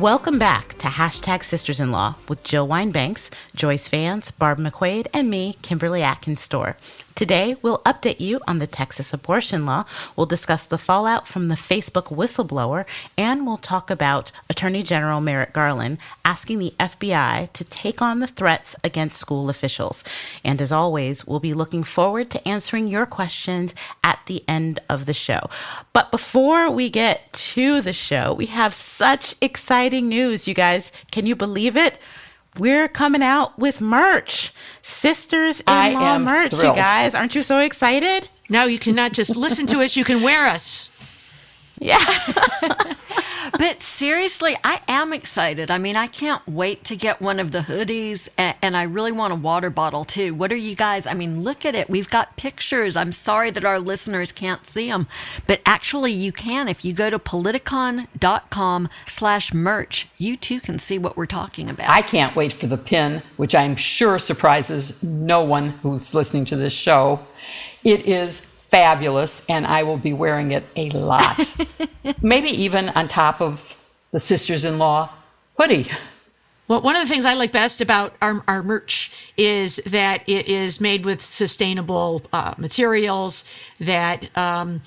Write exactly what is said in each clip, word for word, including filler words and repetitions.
Welcome back to Hashtag Sisters-in-Law with Jill Wine-Banks, Joyce Vance, Barb McQuade, and me, Kimberly Atkins Stohr. Today, we'll update you on the Texas abortion law, we'll discuss the fallout from the Facebook whistleblower, and we'll talk about Attorney General Merrick Garland asking the F B I to take on the threats against school officials. And as always, we'll be looking forward to answering your questions at the end of the show. But before we get to the show, we have such exciting news, you guys. Can you believe it? We're coming out with merch. Sisters-in-Law merch, thrilled. You guys. Aren't you so excited? No, you cannot just listen to us. You can wear us. Yeah. But seriously, I am excited. I mean, I can't wait to get one of the hoodies, and, and I really want a water bottle, too. What are you guys? I mean, look at it. We've got pictures. I'm sorry that our listeners can't see them, but actually you can. If you go to Politicon.com slash merch, you, too, can see what we're talking about. I can't wait for the pin, which I'm sure surprises no one who's listening to this show. It is fabulous, and I will be wearing it a lot. Maybe even on top of the Sisters-in-Law hoodie. Well, one of the things I like best about our, our merch is that it is made with sustainable uh, materials, that um,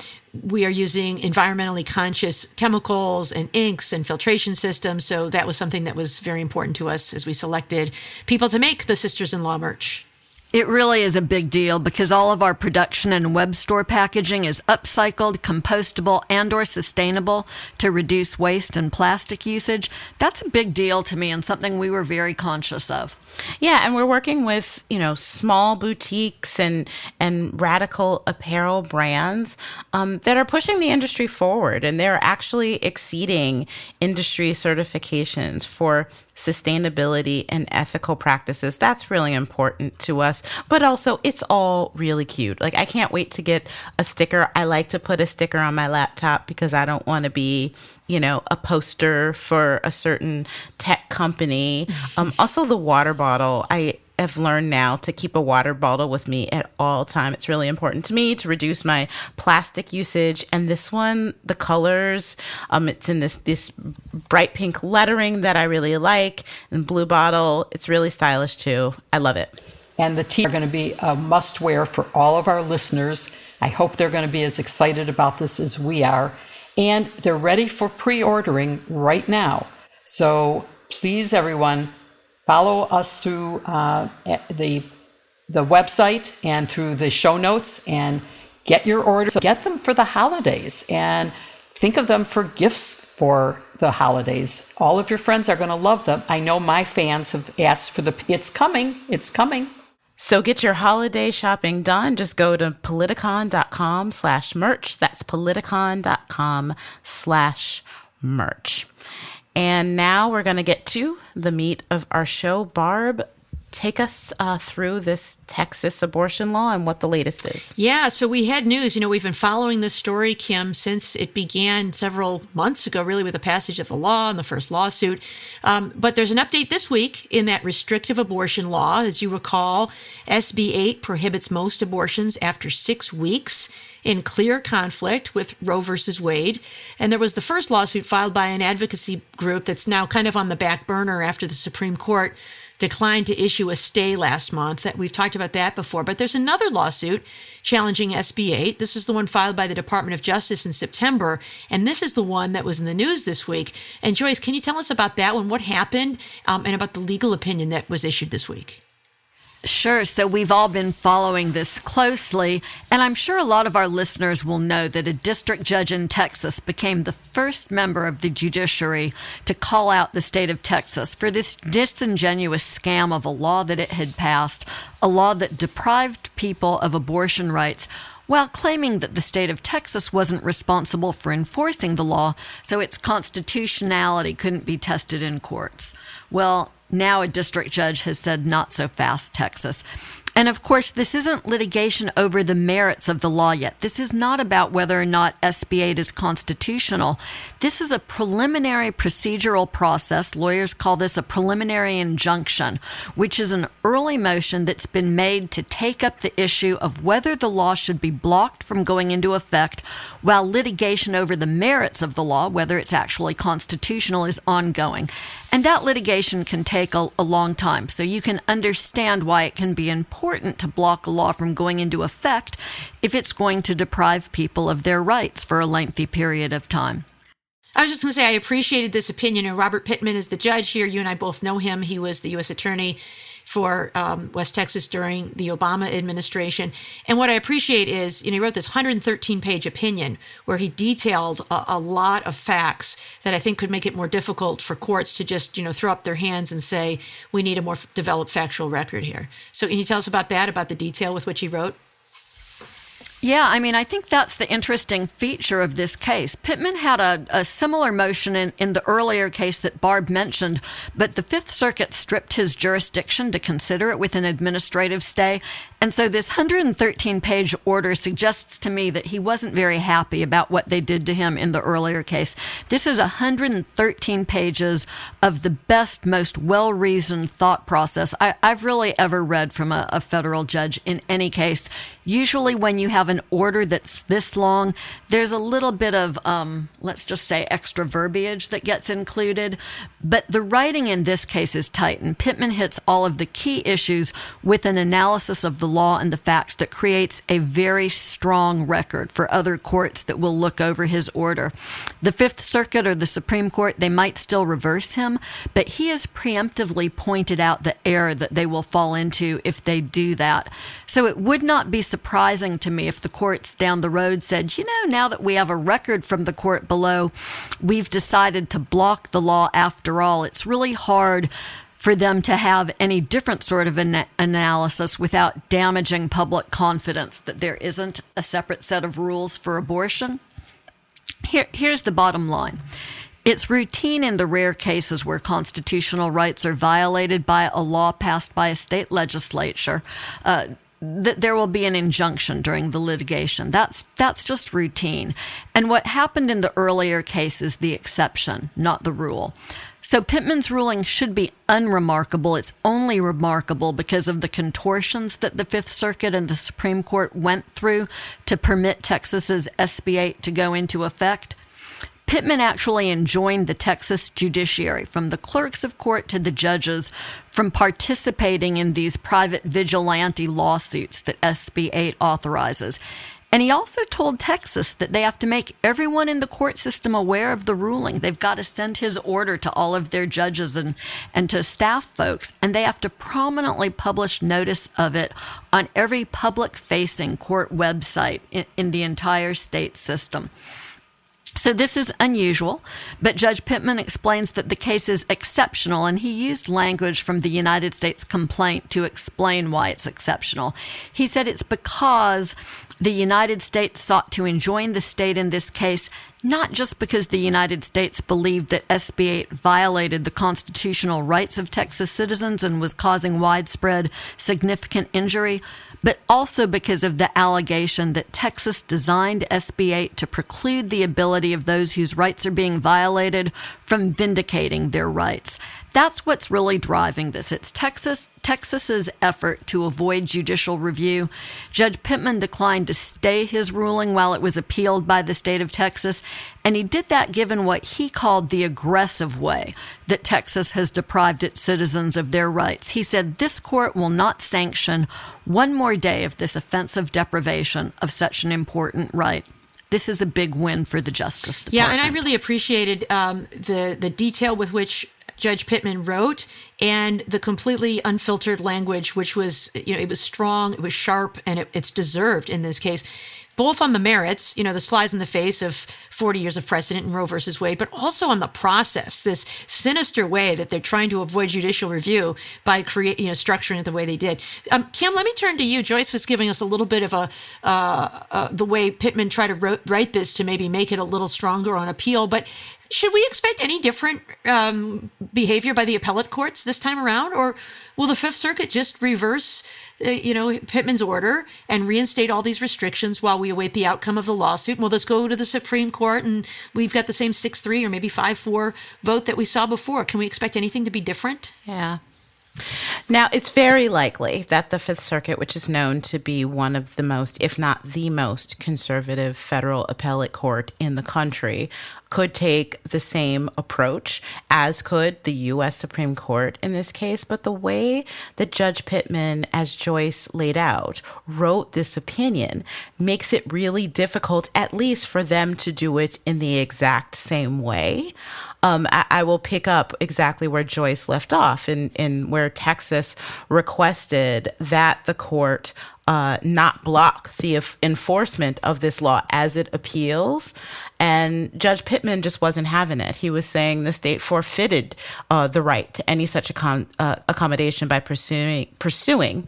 we are using environmentally conscious chemicals and inks and filtration systems. So that was something that was very important to us as we selected people to make the Sisters-in-Law merch. It really is a big deal because all of our production and web store packaging is upcycled, compostable, and or sustainable to reduce waste and plastic usage. That's a big deal to me and something we were very conscious of. Yeah, and we're working with, you know, small boutiques and and radical apparel brands um, that are pushing the industry forward, and they're actually exceeding industry certifications for sustainability and ethical practices. That's really important to us, but also it's all really cute. Like, I can't wait to get a sticker. I like to put a sticker on my laptop because I don't want to be, you know, a poster for a certain tech company. Um, also the water bottle. I have learned now to keep a water bottle with me at all time. It's really important to me to reduce my plastic usage. And this one, the colors, um, it's in this this bright pink lettering that I really like, and blue bottle. It's really stylish too. I love it. And the tea are going to be a must-wear for all of our listeners. I hope they're going to be as excited about this as we are. And they're ready for pre-ordering right now. So please, everyone, follow us through uh, the the website and through the show notes and get your orders. So get them for the holidays and think of them for gifts for the holidays. All of your friends are going to love them. I know my fans have asked for the, it's coming, it's coming. So get your holiday shopping done. Just go to Politicon.com slash merch. That's Politicon.com slash merch. And now we're going to get to the meat of our show. Barb, take us uh, through this Texas abortion law and what the latest is. Yeah, so we had news. You know, we've been following this story, Kim, since it began several months ago, really, with the passage of the law and the first lawsuit. Um, but there's an update this week in that restrictive abortion law. As you recall, S B eight prohibits most abortions after six weeks. In clear conflict with Roe versus Wade. And there was the first lawsuit filed by an advocacy group that's now kind of on the back burner after the Supreme Court declined to issue a stay last month. That we've talked about that before. But there's another lawsuit challenging S B eight. This is the one filed by the Department of Justice in September. And this is the one that was in the news this week. And Joyce, can you tell us about that one, what happened, um, and about the legal opinion that was issued this week? Sure. So we've all been following this closely, and I'm sure a lot of our listeners will know that a district judge in Texas became the first member of the judiciary to call out the state of Texas for this disingenuous scam of a law that it had passed a law that deprived people of abortion rights while claiming that the state of Texas wasn't responsible for enforcing the law, so its constitutionality couldn't be tested in courts. Well, now a district judge has said, not so fast, Texas. And of course, this isn't litigation over the merits of the law yet. This is not about whether or not S B eight is constitutional. This is a preliminary procedural process. Lawyers call this a preliminary injunction, which is an early motion that's been made to take up the issue of whether the law should be blocked from going into effect, while litigation over the merits of the law, whether it's actually constitutional, is ongoing. And that litigation can take a, a long time, so you can understand why it can be important to block a law from going into effect if it's going to deprive people of their rights for a lengthy period of time. I was just going to say, I appreciated this opinion. And Robert Pittman is the judge here. You and I both know him. He was the U S attorney for um, West Texas during the Obama administration. And what I appreciate is, you know, he wrote this one hundred thirteen page opinion where he detailed a, a lot of facts that I think could make it more difficult for courts to just, you know, throw up their hands and say, we need a more developed factual record here. So can you tell us about that, about the detail with which he wrote? Yeah, I mean, I think that's the interesting feature of this case. Pittman had a, a similar motion in, in the earlier case that Barb mentioned, but the Fifth Circuit stripped his jurisdiction to consider it with an administrative stay. And so this one hundred thirteen page order suggests to me that he wasn't very happy about what they did to him in the earlier case. This is one hundred thirteen pages of the best, most well-reasoned thought process I, I've really ever read from a, a federal judge in any case. Usually when you have an order that's this long, there's a little bit of, um, let's just say, extra verbiage that gets included. But the writing in this case is tight, and Pittman hits all of the key issues with an analysis of the law and the facts that creates a very strong record for other courts that will look over his order. The Fifth Circuit or the Supreme Court, they might still reverse him, but he has preemptively pointed out the error that they will fall into if they do that. So it would not be surprising to me if the courts down the road said, you know, now that we have a record from the court below, we've decided to block the law after all. It's really hard for them to have any different sort of an- analysis without damaging public confidence that there isn't a separate set of rules for abortion. Here, here's the bottom line. It's routine in the rare cases where constitutional rights are violated by a law passed by a state legislature, uh, that there will be an injunction during the litigation. That's that's just routine. And what happened in the earlier case is the exception, not the rule. So Pittman's ruling should be unremarkable. It's only remarkable because of the contortions that the Fifth Circuit and the Supreme Court went through to permit Texas's S B eight to go into effect. Pittman actually enjoined the Texas judiciary, from the clerks of court to the judges, from participating in these private vigilante lawsuits that S B eight authorizes. And he also told Texas that they have to make everyone in the court system aware of the ruling. They've got to send his order to all of their judges and, and to staff folks, and they have to prominently publish notice of it on every public-facing court website in, in the entire state system. So this is unusual, but Judge Pittman explains that the case is exceptional, and he used language from the United States complaint to explain why it's exceptional. He said it's because the United States sought to enjoin the state in this case, not just because the United States believed that S B eight violated the constitutional rights of Texas citizens and was causing widespread significant injury, but also because of the allegation that Texas designed S B eight to preclude the ability of those whose rights are being violated from vindicating their rights. That's what's really driving this. It's Texas, Texas's effort to avoid judicial review. Judge Pittman declined to stay his ruling while it was appealed by the state of Texas, and he did that given what he called the aggressive way that Texas has deprived its citizens of their rights. He said this court will not sanction one more day of this offensive deprivation of such an important right. This is a big win for the Justice Department. Yeah, and I really appreciated um, the the detail with which Judge Pittman wrote, and the completely unfiltered language, which was, you know, it was strong, it was sharp, and it, it's deserved in this case. both on the merits, you know, this flies in the face of forty years of precedent in Roe versus Wade, but also on the process, this sinister way that they're trying to avoid judicial review by create, you know, structuring it the way they did. Um, Kim, let me turn to you. Joyce was giving us a little bit of a uh, uh, the way Pittman tried to wrote, write this to maybe make it a little stronger on appeal, but should we expect any different um, behavior by the appellate courts this time around, or will the Fifth Circuit just reverse Uh, you know, Pittman's order and reinstate all these restrictions while we await the outcome of the lawsuit? Will this go to the Supreme Court and we've got the same six three or maybe five four vote that we saw before? Can we expect anything to be different? Yeah. Now, it's very likely that the Fifth Circuit, which is known to be one of the most, if not the most conservative federal appellate court in the country, could take the same approach, as could the U S Supreme Court in this case. But the way that Judge Pittman, as Joyce laid out, wrote this opinion makes it really difficult, at least for them to do it in the exact same way. Um, I, I will pick up exactly where Joyce left off in, in where Texas requested that the court uh, not block the f- enforcement of this law as it appeals. And Judge Pittman just wasn't having it. He was saying the state forfeited uh, the right to any such accom- uh, accommodation by pursuing pursuing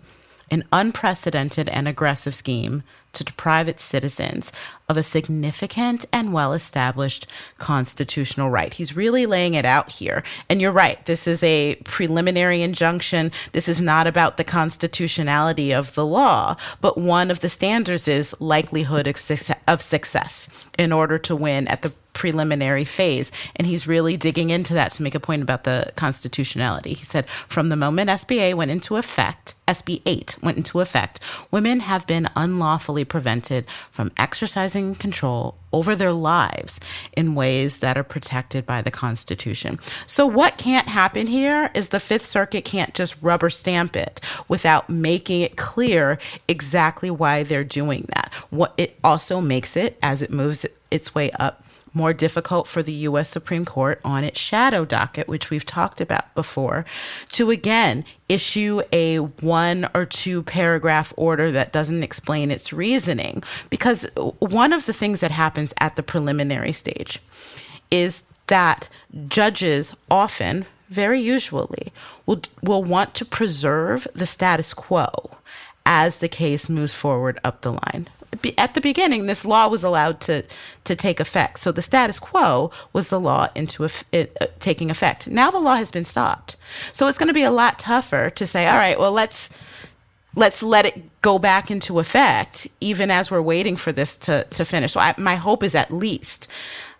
an unprecedented and aggressive scheme to deprive its citizens of a significant and well-established constitutional right. He's really laying it out here. And you're right, this is a preliminary injunction. This is not about the constitutionality of the law, but one of the standards is likelihood of success, of success in order to win at the preliminary phase. And he's really digging into that to make a point about the constitutionality. He said, from the moment S B A went into effect, S B eight went into effect, women have been unlawfully prevented from exercising control over their lives in ways that are protected by the Constitution. So what can't happen here is the Fifth Circuit can't just rubber stamp it without making it clear exactly why they're doing that. What it also makes it, as it moves its way up, more difficult for the U S Supreme Court on its shadow docket, which we've talked about before, to again issue a one or two paragraph order that doesn't explain its reasoning. Because one of the things that happens at the preliminary stage is that judges often, very usually, will, will want to preserve the status quo as the case moves forward up the line. At the beginning, this law was allowed to, to take effect. So the status quo was the law into a, it, uh, taking effect. Now the law has been stopped. So it's going to be a lot tougher to say, all right, well, let's let's let it go back into effect, even as we're waiting for this to, to finish. So I, my hope is at least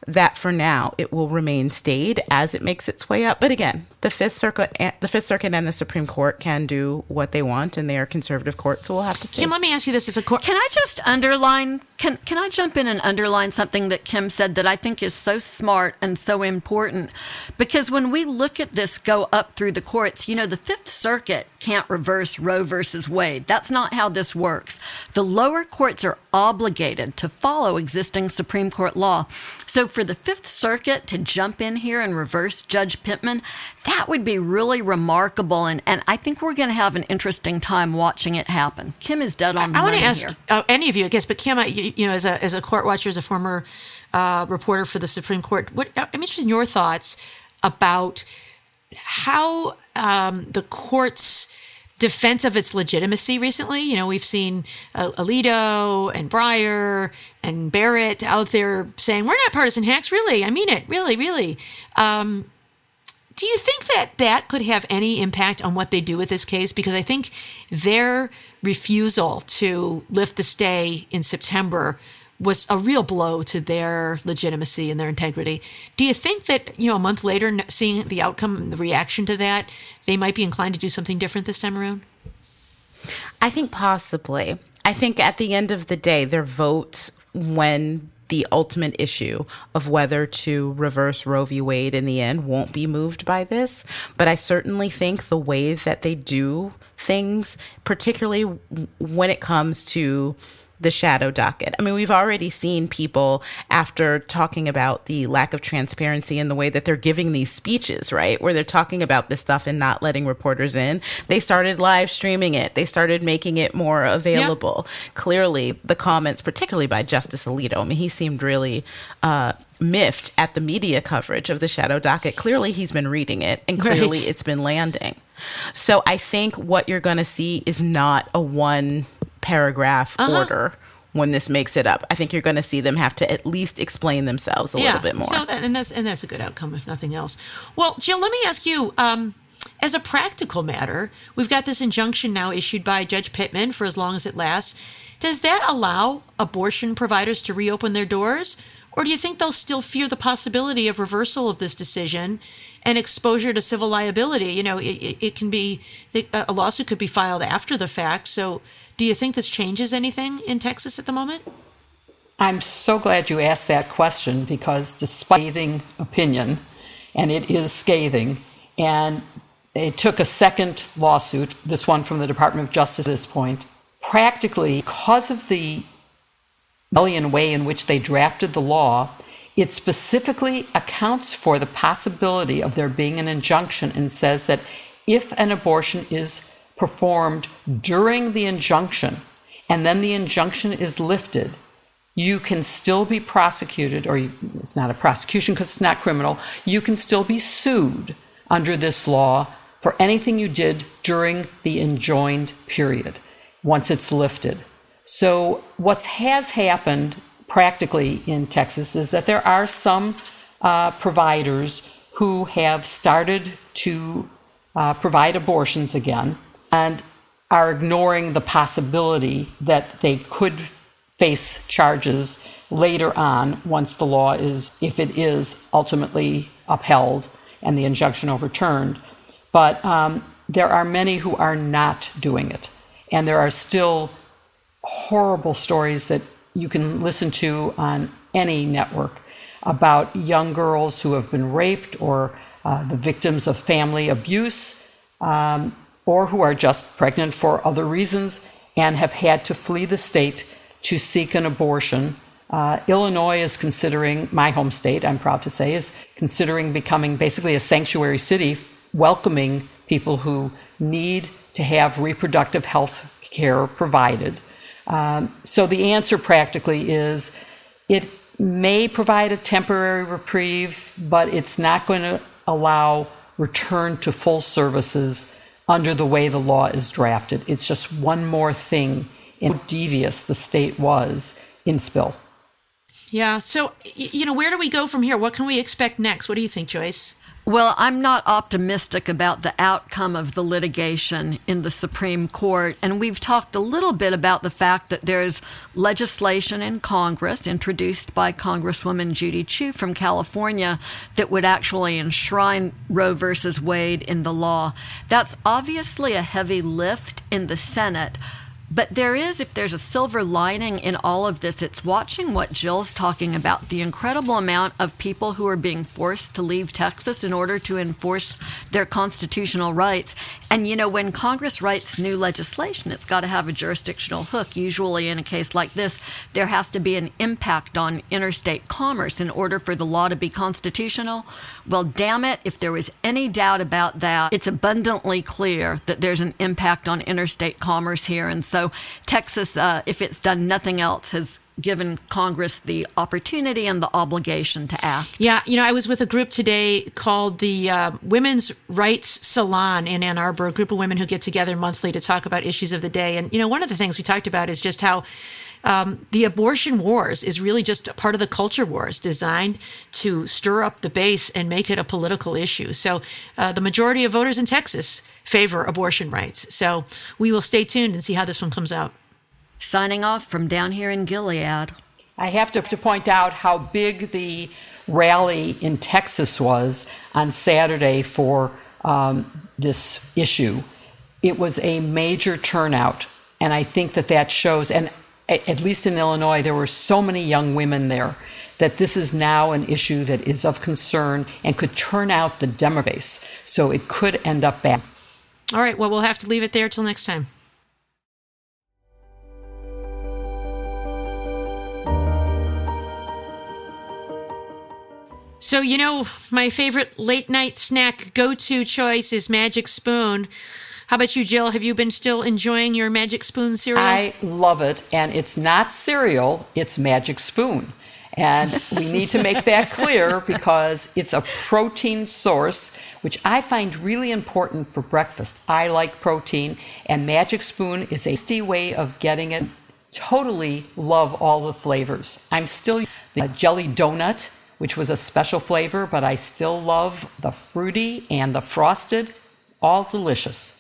that for now it will remain stayed as it makes its way up. But again, the Fifth Circuit, the Fifth Circuit, and the Supreme Court can do what they want, and they are conservative courts, so we'll have to see. Kim, let me ask you this as a court. Can I just underline? Can Can I jump in and underline something that Kim said that I think is so smart and so important? Because when we look at this go up through the courts, you know, the Fifth Circuit can't reverse Roe versus Wade. That's not how this works. The lower courts are obligated to follow existing Supreme Court law. So for the Fifth Circuit to jump in here and reverse Judge Pittman, that would be really remarkable. And, and I think we're going to have an interesting time watching it happen. Kim is dead on the money here. I want to ask uh, any of you, I guess, but Kim, I, you, you know, as a, as a court watcher, as a former uh, reporter for the Supreme Court, what, I'm interested in your thoughts about how um, the court's defense of its legitimacy recently. You know, we've seen uh, Alito and Breyer and Barrett out there saying, we're not partisan hacks, really. I mean it, really, really. Um, do you think that that could have any impact on what they do with this case? Because I think their refusal to lift the stay in September was a real blow to their legitimacy and their integrity. Do you think that, you know, a month later, seeing the outcome and the reaction to that, they might be inclined to do something different this time around? I think possibly. I think at the end of the day, their vote when the ultimate issue of whether to reverse Roe v. Wade in the end won't be moved by this. But I certainly think the way that they do things, particularly when it comes to the shadow docket. I mean, we've already seen people, after talking about the lack of transparency in the way that they're giving these speeches, right, where they're talking about this stuff and not letting reporters in, they started live streaming it. They started making it more available. Yeah. Clearly, the comments, particularly by Justice Alito, I mean, he seemed really uh, miffed at the media coverage of the shadow docket. Clearly, he's been reading it, and clearly right. it's been landing. So I think what you're going to see is not a one paragraph uh-huh. order when this makes it up. I think you're going to see them have to at least explain themselves a yeah. little bit more. So that, and that's and that's a good outcome, if nothing else. Well, Jill, let me ask you, um, as a practical matter, we've got this injunction now issued by Judge Pittman for as long as it lasts. Does that allow abortion providers to reopen their doors? Or do you think they'll still fear the possibility of reversal of this decision and exposure to civil liability? You know, it, it can be, a lawsuit could be filed after the fact. So do you think this changes anything in Texas at the moment? I'm so glad you asked that question, because despite scathing opinion, and it is scathing, and it took a second lawsuit, this one from the Department of Justice at this point, practically because of the way in which they drafted the law, it specifically accounts for the possibility of there being an injunction and says that if an abortion is performed during the injunction and then the injunction is lifted, you can still be prosecuted, or you, it's not a prosecution because it's not criminal, you can still be sued under this law for anything you did during the enjoined period once it's lifted. So what has happened practically in Texas is that there are some uh, providers who have started to uh, provide abortions again and are ignoring the possibility that they could face charges later on once the law is, if it is ultimately upheld and the injunction overturned. But um, there are many who are not doing it. And there are still horrible stories that you can listen to on any network about young girls who have been raped or uh, the victims of family abuse, um, or who are just pregnant for other reasons and have had to flee the state to seek an abortion. Uh, Illinois is considering, my home state, I'm proud to say, is considering becoming basically a sanctuary city, welcoming people who need to have reproductive health care provided. Um, so the answer practically is it may provide a temporary reprieve, but it's not going to allow return to full services under the way the law is drafted. It's just one more thing in how devious the state was in spill. Yeah. So, you know, where do we go from here? What can we expect next? What do you think, Joyce? Well, I'm not optimistic about the outcome of the litigation in the Supreme Court. And we've talked a little bit about the fact that there's legislation in Congress introduced by Congresswoman Judy Chu from California that would actually enshrine Roe versus Wade in the law. That's obviously a heavy lift in the Senate. But there is, if there's a silver lining in all of this, it's watching what Jill's talking about, the incredible amount of people who are being forced to leave Texas in order to enforce their constitutional rights. And, you know, when Congress writes new legislation, it's got to have a jurisdictional hook. Usually in a case like this, there has to be an impact on interstate commerce in order for the law to be constitutional. Well, damn it, if there was any doubt about that, it's abundantly clear that there's an impact on interstate commerce here. And so Texas, uh, if it's done nothing else, has given Congress the opportunity and the obligation to act. Yeah, you know, I was with a group today called the uh, Women's Rights Salon in Ann Arbor, a group of women who get together monthly to talk about issues of the day. And, you know, one of the things we talked about is just how Um, the abortion wars is really just a part of the culture wars designed to stir up the base and make it a political issue. So uh, the majority of voters in Texas favor abortion rights. So we will stay tuned and see how this one comes out. Signing off from down here in Gilead. I have to, to point out how big the rally in Texas was on Saturday for um, this issue. It was a major turnout. And I think that that shows, and at least in Illinois, there were so many young women there that this is now an issue that is of concern and could turn out the demo base. So it could end up back. All right. Well, we'll have to leave it there till next time. So, you know, my favorite late night snack go-to choice is Magic Spoon. How about you, Jill? Have you been still enjoying your Magic Spoon cereal? I love it. And it's not cereal, it's Magic Spoon. And we need to make that clear because it's a protein source, which I find really important for breakfast. I like protein, and Magic Spoon is a tasty way of getting it. Totally love all the flavors. I'm still using the jelly donut, which was a special flavor, but I still love the fruity and the frosted. All delicious.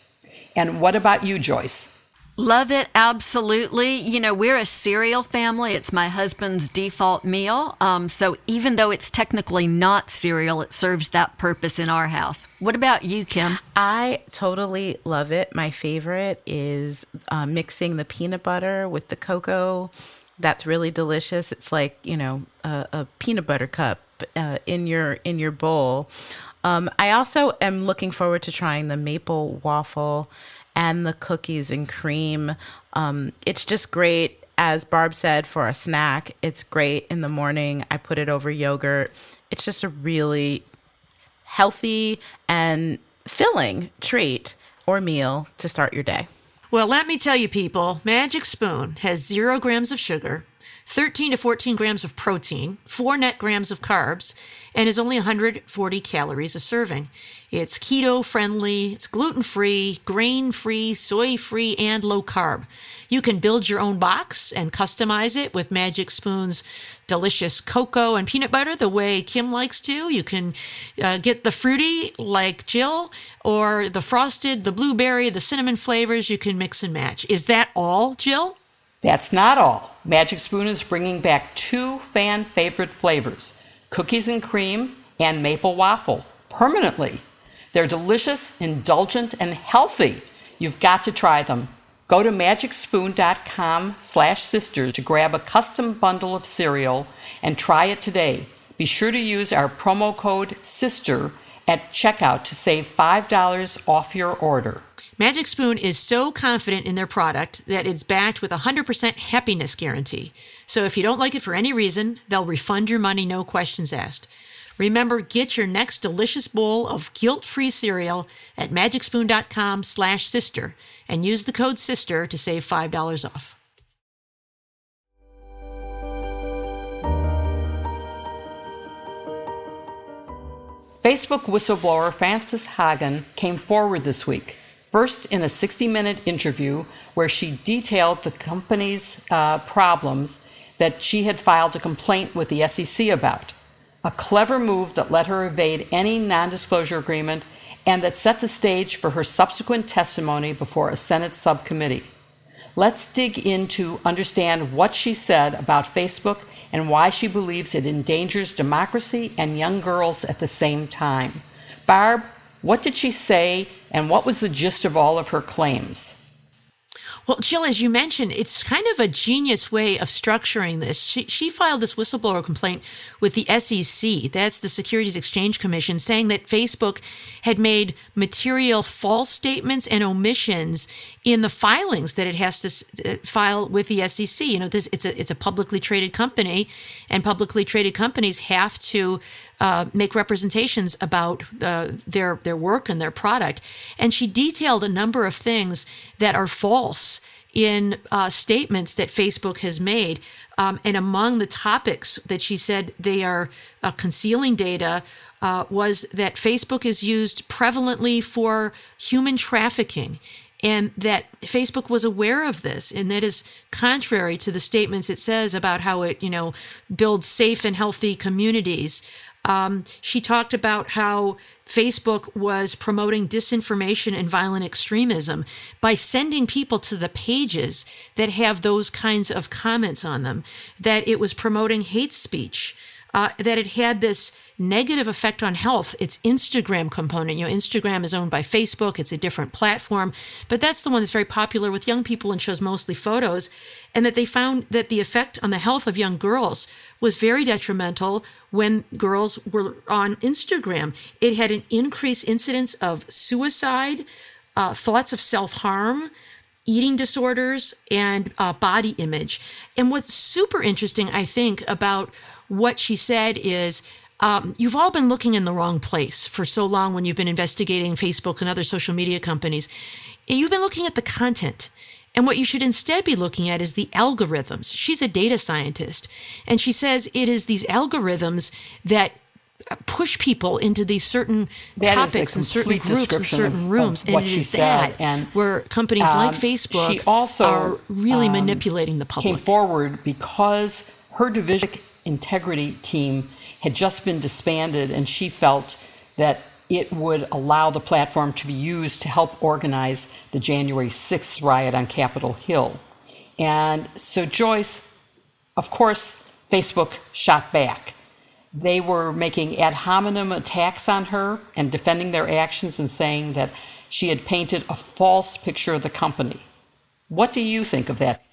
And what about you, Joyce? Love it, absolutely. You know, we're a cereal family. It's my husband's default meal. Um, so even though it's technically not cereal, it serves that purpose in our house. What about you, Kim? I totally love it. My favorite is uh, mixing the peanut butter with the cocoa. That's really delicious. It's like, you know, a, a peanut butter cup uh, in your in your bowl. Um, I also am looking forward to trying the maple waffle and the cookies and cream. Um, it's just great, as Barb said, for a snack. It's great in the morning. I put it over yogurt. It's just a really healthy and filling treat or meal to start your day. Well, let me tell you, people, Magic Spoon has zero grams of sugar, thirteen to fourteen grams of protein, four net grams of carbs, and is only one hundred forty calories a serving. It's keto-friendly, it's gluten-free, grain-free, soy-free, and low-carb. You can build your own box and customize it with Magic Spoon's delicious cocoa and peanut butter the way Kim likes to. You can uh, get the fruity like Jill, or the frosted, the blueberry, the cinnamon flavors. You can mix and match. Is that all, Jill? That's not all. Magic Spoon is bringing back two fan favorite flavors, cookies and cream and maple waffle, permanently. They're delicious, indulgent, and healthy. You've got to try them. Go to magicspoon.com slash sisters to grab a custom bundle of cereal and try it today. Be sure to use our promo code SISTER at checkout to save five dollars off your order. Magic Spoon is so confident in their product that it's backed with a one hundred percent happiness guarantee. So if you don't like it for any reason, they'll refund your money, no questions asked. Remember, get your next delicious bowl of guilt-free cereal at magicspoon.com slash sister and use the code SISTER to save five dollars off. Facebook whistleblower Frances Haugen came forward this week. First, in a sixty-minute interview where she detailed the company's uh, problems that she had filed a complaint with the S E C about, a clever move that let her evade any non-disclosure agreement and that set the stage for her subsequent testimony before a Senate subcommittee. Let's dig in to understand what she said about Facebook and why she believes it endangers democracy and young girls at the same time. Barb, what did she say, and what was the gist of all of her claims? Well, Jill, as you mentioned, it's kind of a genius way of structuring this. She, she filed this whistleblower complaint with the S E C, that's the Securities Exchange Commission, saying that Facebook had made material false statements and omissions in the filings that it has to file with the S E C. You know, this it's a it's a publicly traded company, and publicly traded companies have to Uh, make representations about uh, their their work and their product. And she detailed a number of things that are false in uh, statements that Facebook has made. Um, and among the topics that she said they are uh, concealing data uh, was that Facebook is used prevalently for human trafficking, and that Facebook was aware of this, and that is contrary to the statements it says about how it, you know, builds safe and healthy communities. Um, she talked about how Facebook was promoting disinformation and violent extremism by sending people to the pages that have those kinds of comments on them, that it was promoting hate speech, uh, that it had this negative effect on health, its Instagram component. You know, Instagram is owned by Facebook. It's a different platform, but that's the one that's very popular with young people and shows mostly photos, and that they found that the effect on the health of young girls was very detrimental when girls were on Instagram. It had an increased incidence of suicide, uh, thoughts of self-harm, eating disorders, and uh, body image. And what's super interesting, I think, about what she said is Um, you've all been looking in the wrong place for so long when you've been investigating Facebook and other social media companies. You've been looking at the content. And what you should instead be looking at is the algorithms. She's a data scientist, and she says it is these algorithms that push people into these certain that topics and certain groups and certain rooms. And it is that and, where companies um, like Facebook she also, are really um, manipulating the public. Came forward because her division integrity team had just been disbanded, and she felt that it would allow the platform to be used to help organize the January sixth riot on Capitol Hill. And so Joyce, of course, Facebook shot back. They were making ad hominem attacks on her and defending their actions and saying that she had painted a false picture of the company. What do you think of that?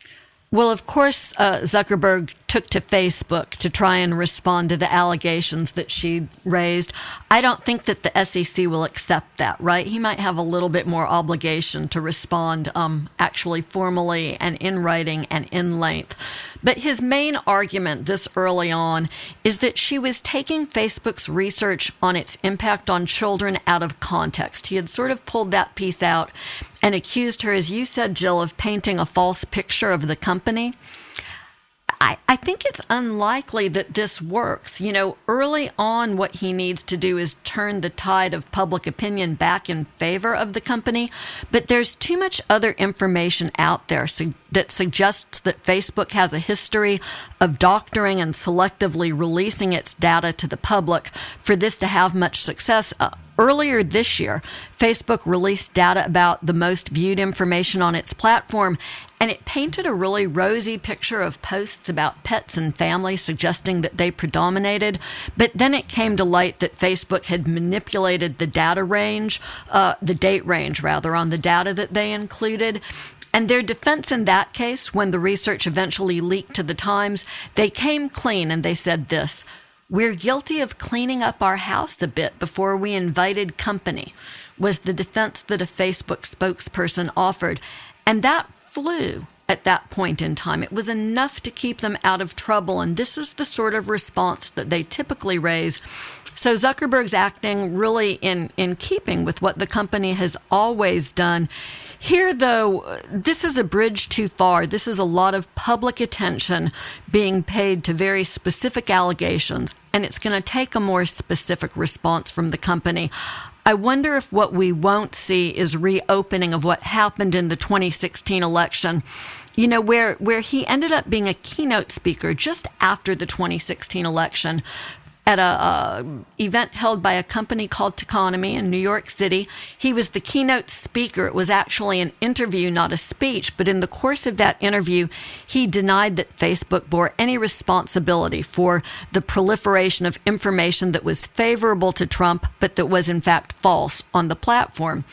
Well, of course, uh, Zuckerberg took to Facebook to try and respond to the allegations that she raised. I don't think that the S E C will accept that, right? He might have a little bit more obligation to respond um, actually formally and in writing and in length. But his main argument this early on is that she was taking Facebook's research on its impact on children out of context. He had sort of pulled that piece out and accused her, as you said, Jill, of painting a false picture of the company. I, I think it's unlikely that this works. You know, early on, what he needs to do is turn the tide of public opinion back in favor of the company. But there's too much other information out there su- that suggests that Facebook has a history of doctoring and selectively releasing its data to the public for this to have much success. Uh, Earlier this year, Facebook released data about the most viewed information on its platform, and it painted a really rosy picture of posts about pets and family, suggesting that they predominated. But then it came to light that Facebook had manipulated the data range, uh, the date range, rather, on the data that they included. And their defense in that case, when the research eventually leaked to the Times, they came clean and they said this: "We're guilty of cleaning up our house a bit before we invited company," was the defense that a Facebook spokesperson offered. And that flew at that point in time. It was enough to keep them out of trouble. And this is the sort of response that they typically raise. So Zuckerberg's acting really in, in keeping with what the company has always done. Here, though, this is a bridge too far. This is a lot of public attention being paid to very specific allegations, and it's going to take a more specific response from the company. I wonder if what we won't see is reopening of what happened in the twenty sixteen election, you know, where, where he ended up being a keynote speaker just after the twenty sixteen election at a uh, event held by a company called Techonomy in New York City. He was the keynote speaker. It was actually an interview, not a speech. But in the course of that interview, he denied that Facebook bore any responsibility for the proliferation of information that was favorable to Trump, but that was in fact false on the platform.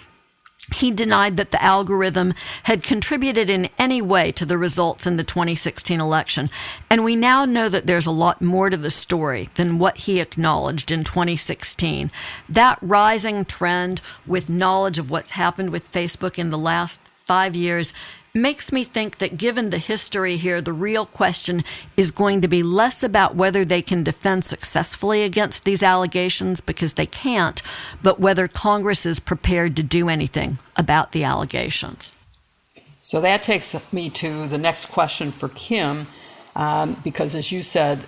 He denied that the algorithm had contributed in any way to the results in the twenty sixteen election. And we now know that there's a lot more to the story than what he acknowledged in twenty sixteen. That rising trend with knowledge of what's happened with Facebook in the last five years makes me think that given the history here, the real question is going to be less about whether they can defend successfully against these allegations, because they can't, but whether Congress is prepared to do anything about the allegations. So that takes me to the next question for Kim, um, because as you said,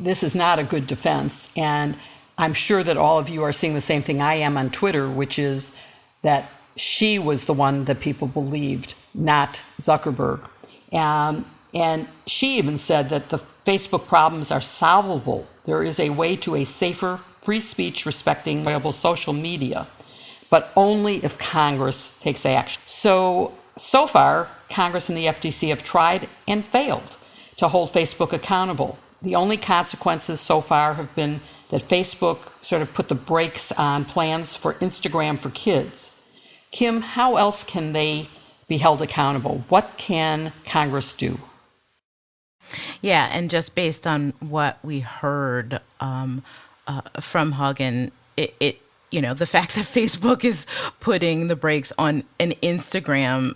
this is not a good defense. And I'm sure that all of you are seeing the same thing I am on Twitter, which is that she was the one that people believed, not Zuckerberg. Um, and she even said that the Facebook problems are solvable. There is a way to a safer, free speech respecting viable social media, but only if Congress takes action. So, so far, Congress and the F T C have tried and failed to hold Facebook accountable. The only consequences so far have been that Facebook sort of put the brakes on plans for Instagram for kids. Kim, how else can they be held accountable? What can Congress do? Yeah, and just based on what we heard um, uh, from Haugen, it, it you know the fact that Facebook is putting the brakes on an Instagram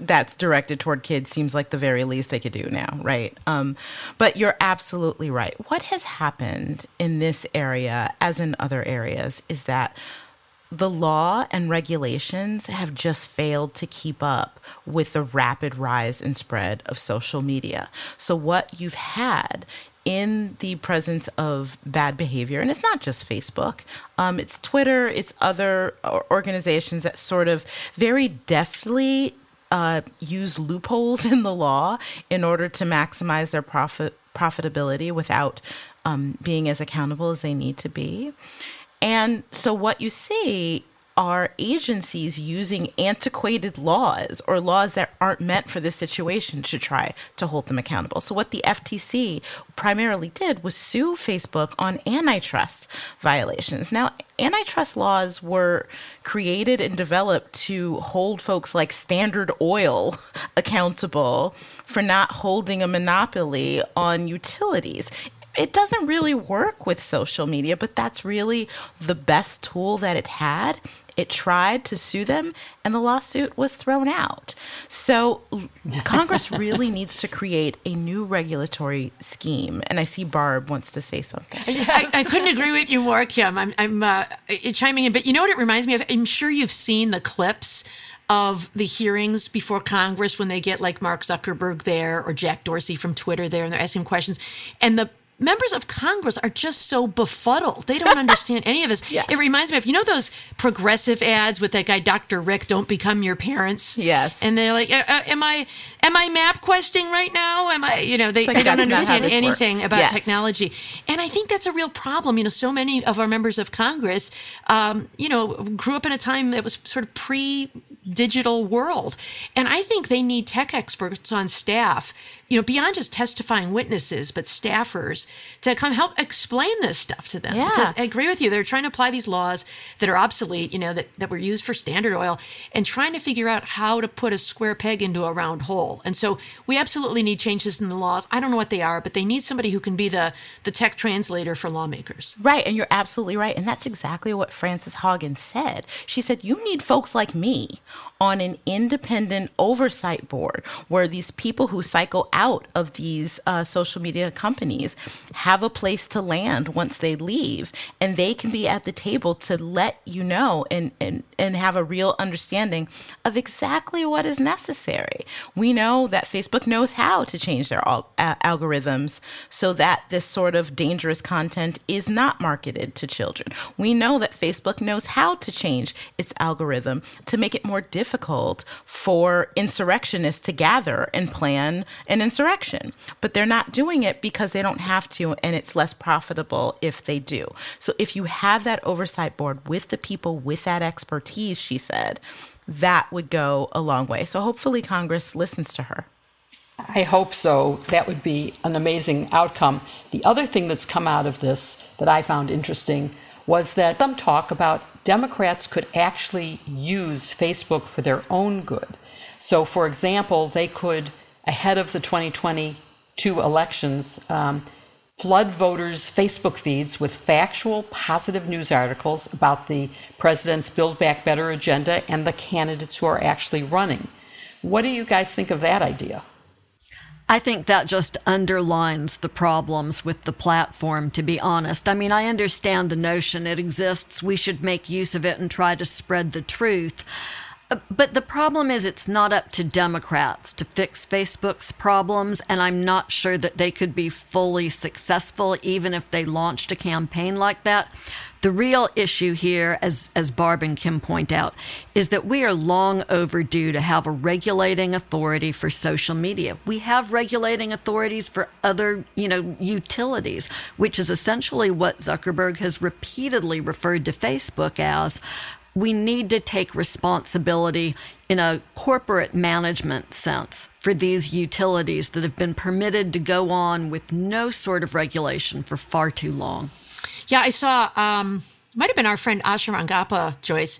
that's directed toward kids seems like the very least they could do now, right? Um, but you're absolutely right. What has happened in this area, as in other areas, is that the law and regulations have just failed to keep up with the rapid rise and spread of social media. So what you've had in the presence of bad behavior, and it's not just Facebook, um, it's Twitter, it's other organizations that sort of very deftly uh, use loopholes in the law in order to maximize their profit profitability without um, being as accountable as they need to be. And so what you see are agencies using antiquated laws or laws that aren't meant for this situation to try to hold them accountable. So what the F T C primarily did was sue Facebook on antitrust violations. Now, antitrust laws were created and developed to hold folks like Standard Oil accountable for not holding a monopoly on utilities. It doesn't really work with social media, but that's really the best tool that it had. It tried to sue them, and the lawsuit was thrown out. So Congress really needs to create a new regulatory scheme. And I see Barb wants to say something. Yes. I, I couldn't agree with you more, Kim. I'm, I'm uh, chiming in. But you know what it reminds me of? I'm sure you've seen the clips of the hearings before Congress when they get like Mark Zuckerberg there or Jack Dorsey from Twitter there, and they're asking questions. And the members of Congress are just so befuddled. They don't understand any of this. Yes. It reminds me of, you know, those progressive ads with that guy, Doctor Rick, don't become your parents. Yes. And they're like, am I, am I map questing right now? Am I, you know, they, like they don't understand anything works. About yes. technology. And I think that's a real problem. You know, so many of our members of Congress, um, you know, grew up in a time that was sort of pre-digital world. And I think they need tech experts on staff, you know, beyond just testifying witnesses, but staffers to come help explain this stuff to them. Yeah. Because I agree with you. They're trying to apply these laws that are obsolete, you know, that, that were used for Standard Oil and trying to figure out how to put a square peg into a round hole. And so we absolutely need changes in the laws. I don't know what they are, but they need somebody who can be the, the tech translator for lawmakers. Right. And you're absolutely right. And that's exactly what Frances Haugen said. She said, you need folks like me on an independent oversight board where these people who cycle out of these uh, social media companies have a place to land once they leave, and they can be at the table to let you know and, and, and have a real understanding of exactly what is necessary. We know that Facebook knows how to change their al- uh, algorithms so that this sort of dangerous content is not marketed to children. We know that Facebook knows how to change its algorithm to make it more difficult difficult for insurrectionists to gather and plan an insurrection, but they're not doing it because they don't have to, and it's less profitable if they do. So if you have that oversight board with the people with that expertise, she said, that would go a long way. So hopefully Congress listens to her. I hope so. That would be an amazing outcome. The other thing that's come out of this that I found interesting was that some talk about Democrats could actually use Facebook for their own good. So, for example, they could, ahead of the twenty twenty-two elections, um, flood voters' Facebook feeds with factual, positive news articles about the president's Build Back Better agenda and the candidates who are actually running. What do you guys think of that idea? I think that just underlines the problems with the platform, to be honest. I mean, I understand the notion it exists. We should make use of it and try to spread the truth. But the problem is it's not up to Democrats to fix Facebook's problems, and I'm not sure that they could be fully successful even if they launched a campaign like that. The real issue here, as, as Barb and Kim point out, is that we are long overdue to have a regulating authority for social media. We have regulating authorities for other, you know, utilities, which is essentially what Zuckerberg has repeatedly referred to Facebook as. We need to take responsibility in a corporate management sense for these utilities that have been permitted to go on with no sort of regulation for far too long. Yeah, I saw, um, might have been our friend Asha Rangappa, Joyce,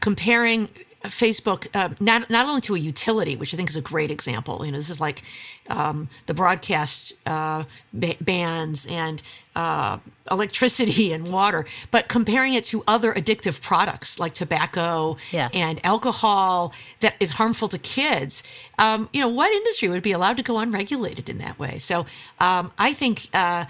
comparing Facebook uh, not not only to a utility, which I think is a great example. You know, this is like um, the broadcast uh, ba- bans and uh, electricity and water, but comparing it to other addictive products like tobacco yes. and alcohol that is harmful to kids, um, you know, what industry would be allowed to go unregulated in that way? So um, I think uh,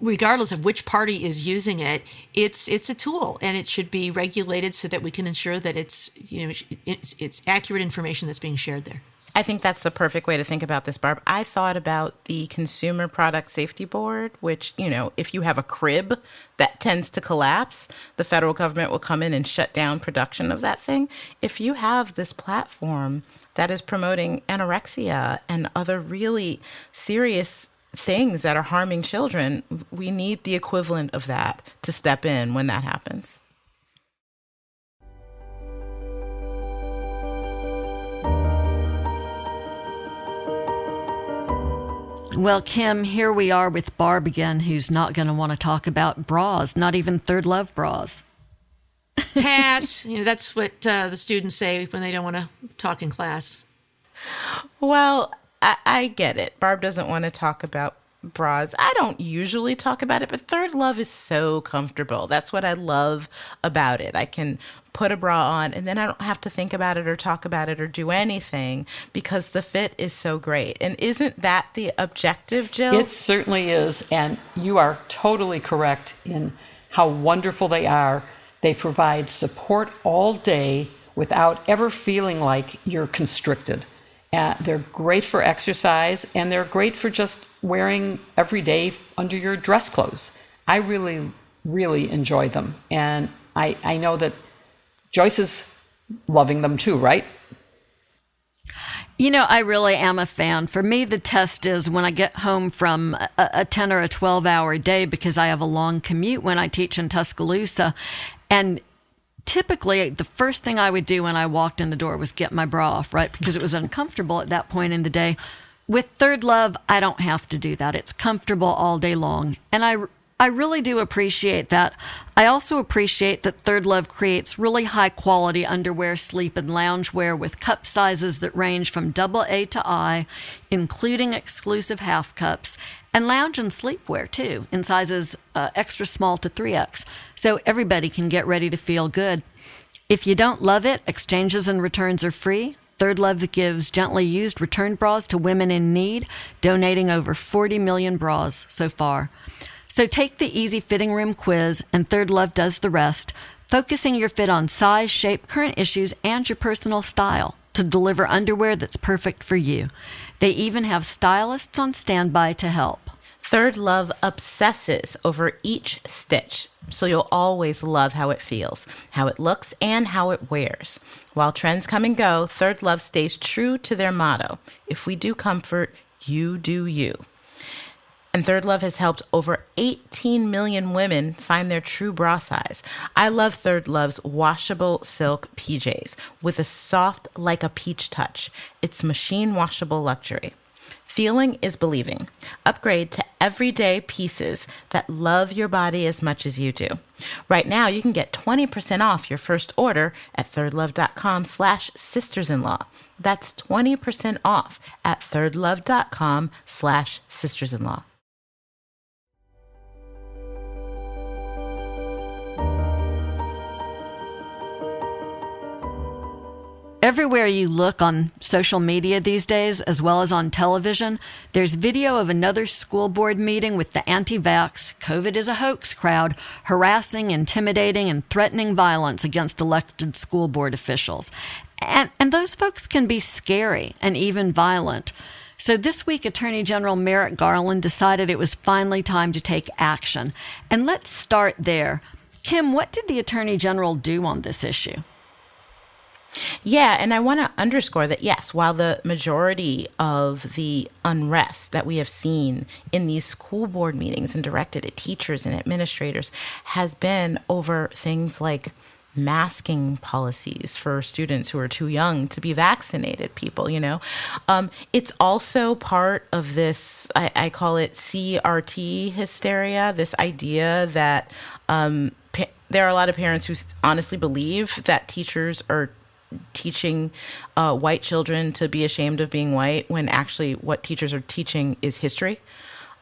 regardless of which party is using it, it's it's a tool and it should be regulated so that we can ensure that it's, you know, it's, it's accurate information that's being shared there. I think that's the perfect way to think about this, Barb. I thought about the Consumer Product Safety Board, which, you know, if you have a crib that tends to collapse, the federal government will come in and shut down production of that thing. If you have this platform that is promoting anorexia and other really serious things that are harming children, we need the equivalent of that to step in when that happens. Well, Kim, here we are with Barb again, who's not going to want to talk about bras, not even Third Love bras. Pass. You know, that's what uh, the students say when they don't want to talk in class. Well, I, I get it. Barb doesn't want to talk about bras. I don't usually talk about it, but Third Love is so comfortable. That's what I love about it. I can put a bra on and then I don't have to think about it or talk about it or do anything because the fit is so great. And isn't that the objective, Jill? It certainly is. And you are totally correct in how wonderful they are. They provide support all day without ever feeling like you're constricted. Uh, they're great for exercise and they're great for just wearing every day under your dress clothes. I really, really enjoy them. And I, I know that Joyce is loving them too, right? You know, I really am a fan. For me, the test is when I get home from a, a ten or a twelve-hour day because I have a long commute when I teach in Tuscaloosa. And typically, the first thing I would do when I walked in the door was get my bra off, right? Because it was uncomfortable at that point in the day. With Third Love, I don't have to do that. It's comfortable all day long. And I I really do appreciate that. I also appreciate that Third Love creates really high-quality underwear, sleep, and loungewear with cup sizes that range from double A to I, including exclusive half cups, and lounge and sleepwear, too, in sizes uh, extra small to three X, so everybody can get ready to feel good. If you don't love it, exchanges and returns are free. Third Love gives gently used return bras to women in need, donating over forty million bras so far. So take the easy fitting room quiz, and Third Love does the rest, focusing your fit on size, shape, current issues, and your personal style to deliver underwear that's perfect for you. They even have stylists on standby to help. Third Love obsesses over each stitch, so you'll always love how it feels, how it looks, and how it wears. While trends come and go, Third Love stays true to their motto, if we do comfort, you do you. And Third Love has helped over eighteen million women find their true bra size. I love Third Love's washable silk P Js with a soft like a peach touch. It's machine washable luxury. Feeling is believing. Upgrade to everyday pieces that love your body as much as you do. Right now, you can get twenty percent off your first order at thirdlove.com slash sisters-in-law. That's twenty percent off at thirdlove.com slash sisters-in-law. Everywhere you look on social media these days, as well as on television, there's video of another school board meeting with the anti-vax, COVID is a hoax crowd, harassing, intimidating, and threatening violence against elected school board officials. And, and those folks can be scary and even violent. So this week, Attorney General Merrick Garland decided it was finally time to take action. And let's start there. Kim, what did the Attorney General do on this issue? Yeah, and I want to underscore that, yes, while the majority of the unrest that we have seen in these school board meetings and directed at teachers and administrators has been over things like masking policies for students who are too young to be vaccinated people, you know. Um, it's also part of this, I, I call it C R T hysteria, this idea that um, pa- there are a lot of parents who honestly believe that teachers are teaching uh, white children to be ashamed of being white when actually what teachers are teaching is history.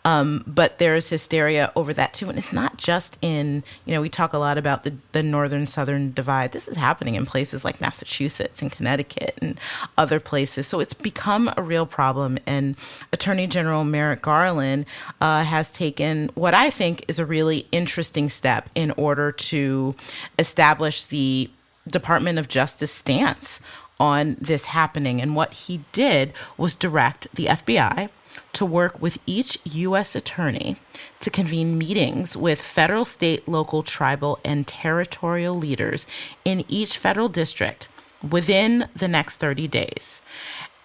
Um, but there is hysteria over that too. And it's not just in, you know, we talk a lot about the, the northern-southern divide. This is happening in places like Massachusetts and Connecticut and other places. So it's become a real problem. And Attorney General Merrick Garland uh, has taken what I think is a really interesting step in order to establish the Department of Justice stance on this happening. And what he did was direct the F B I to work with each U S attorney to convene meetings with federal, state, local, tribal, and territorial leaders in each federal district within the next thirty days.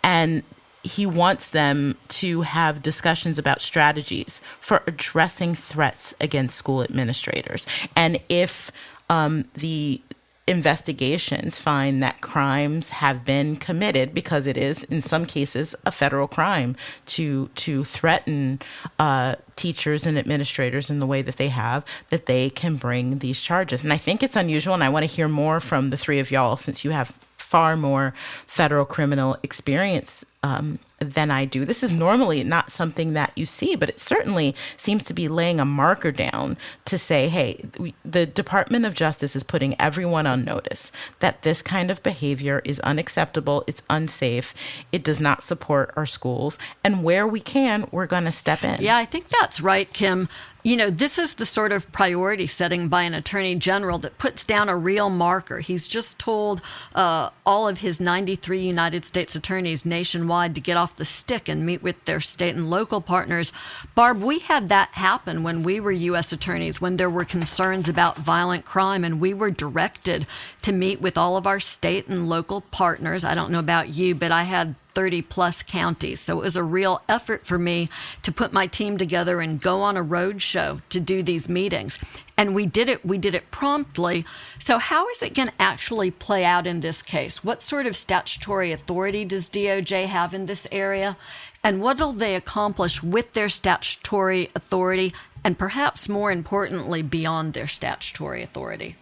And he wants them to have discussions about strategies for addressing threats against school administrators. And if um, the investigations find that crimes have been committed, because it is in some cases a federal crime to to threaten uh, teachers and administrators in the way that they have, that they can bring these charges. And I think it's unusual, and I want to hear more from the three of y'all since you have far more federal criminal experience um, than I do. This is normally not something that you see, but it certainly seems to be laying a marker down to say, hey, we, the Department of Justice is putting everyone on notice that this kind of behavior is unacceptable, it's unsafe, it does not support our schools, and where we can, we're going to step in. Yeah, I think that's right, Kim. You know, this is the sort of priority setting by an attorney general that puts down a real marker. He's just told uh, all of his ninety-three United States attorneys nationwide to get off the stick and meet with their state and local partners. Barb, we had that happen when we were U S attorneys, when there were concerns about violent crime, and we were directed to meet with all of our state and local partners. I don't know about you, but I had thirty plus counties. So it was a real effort for me to put my team together and go on a road show to do these meetings. And we did it. We did it promptly. So how is it going to actually play out in this case? What sort of statutory authority does D O J have in this area? And what will they accomplish with their statutory authority? And perhaps more importantly, beyond their statutory authority?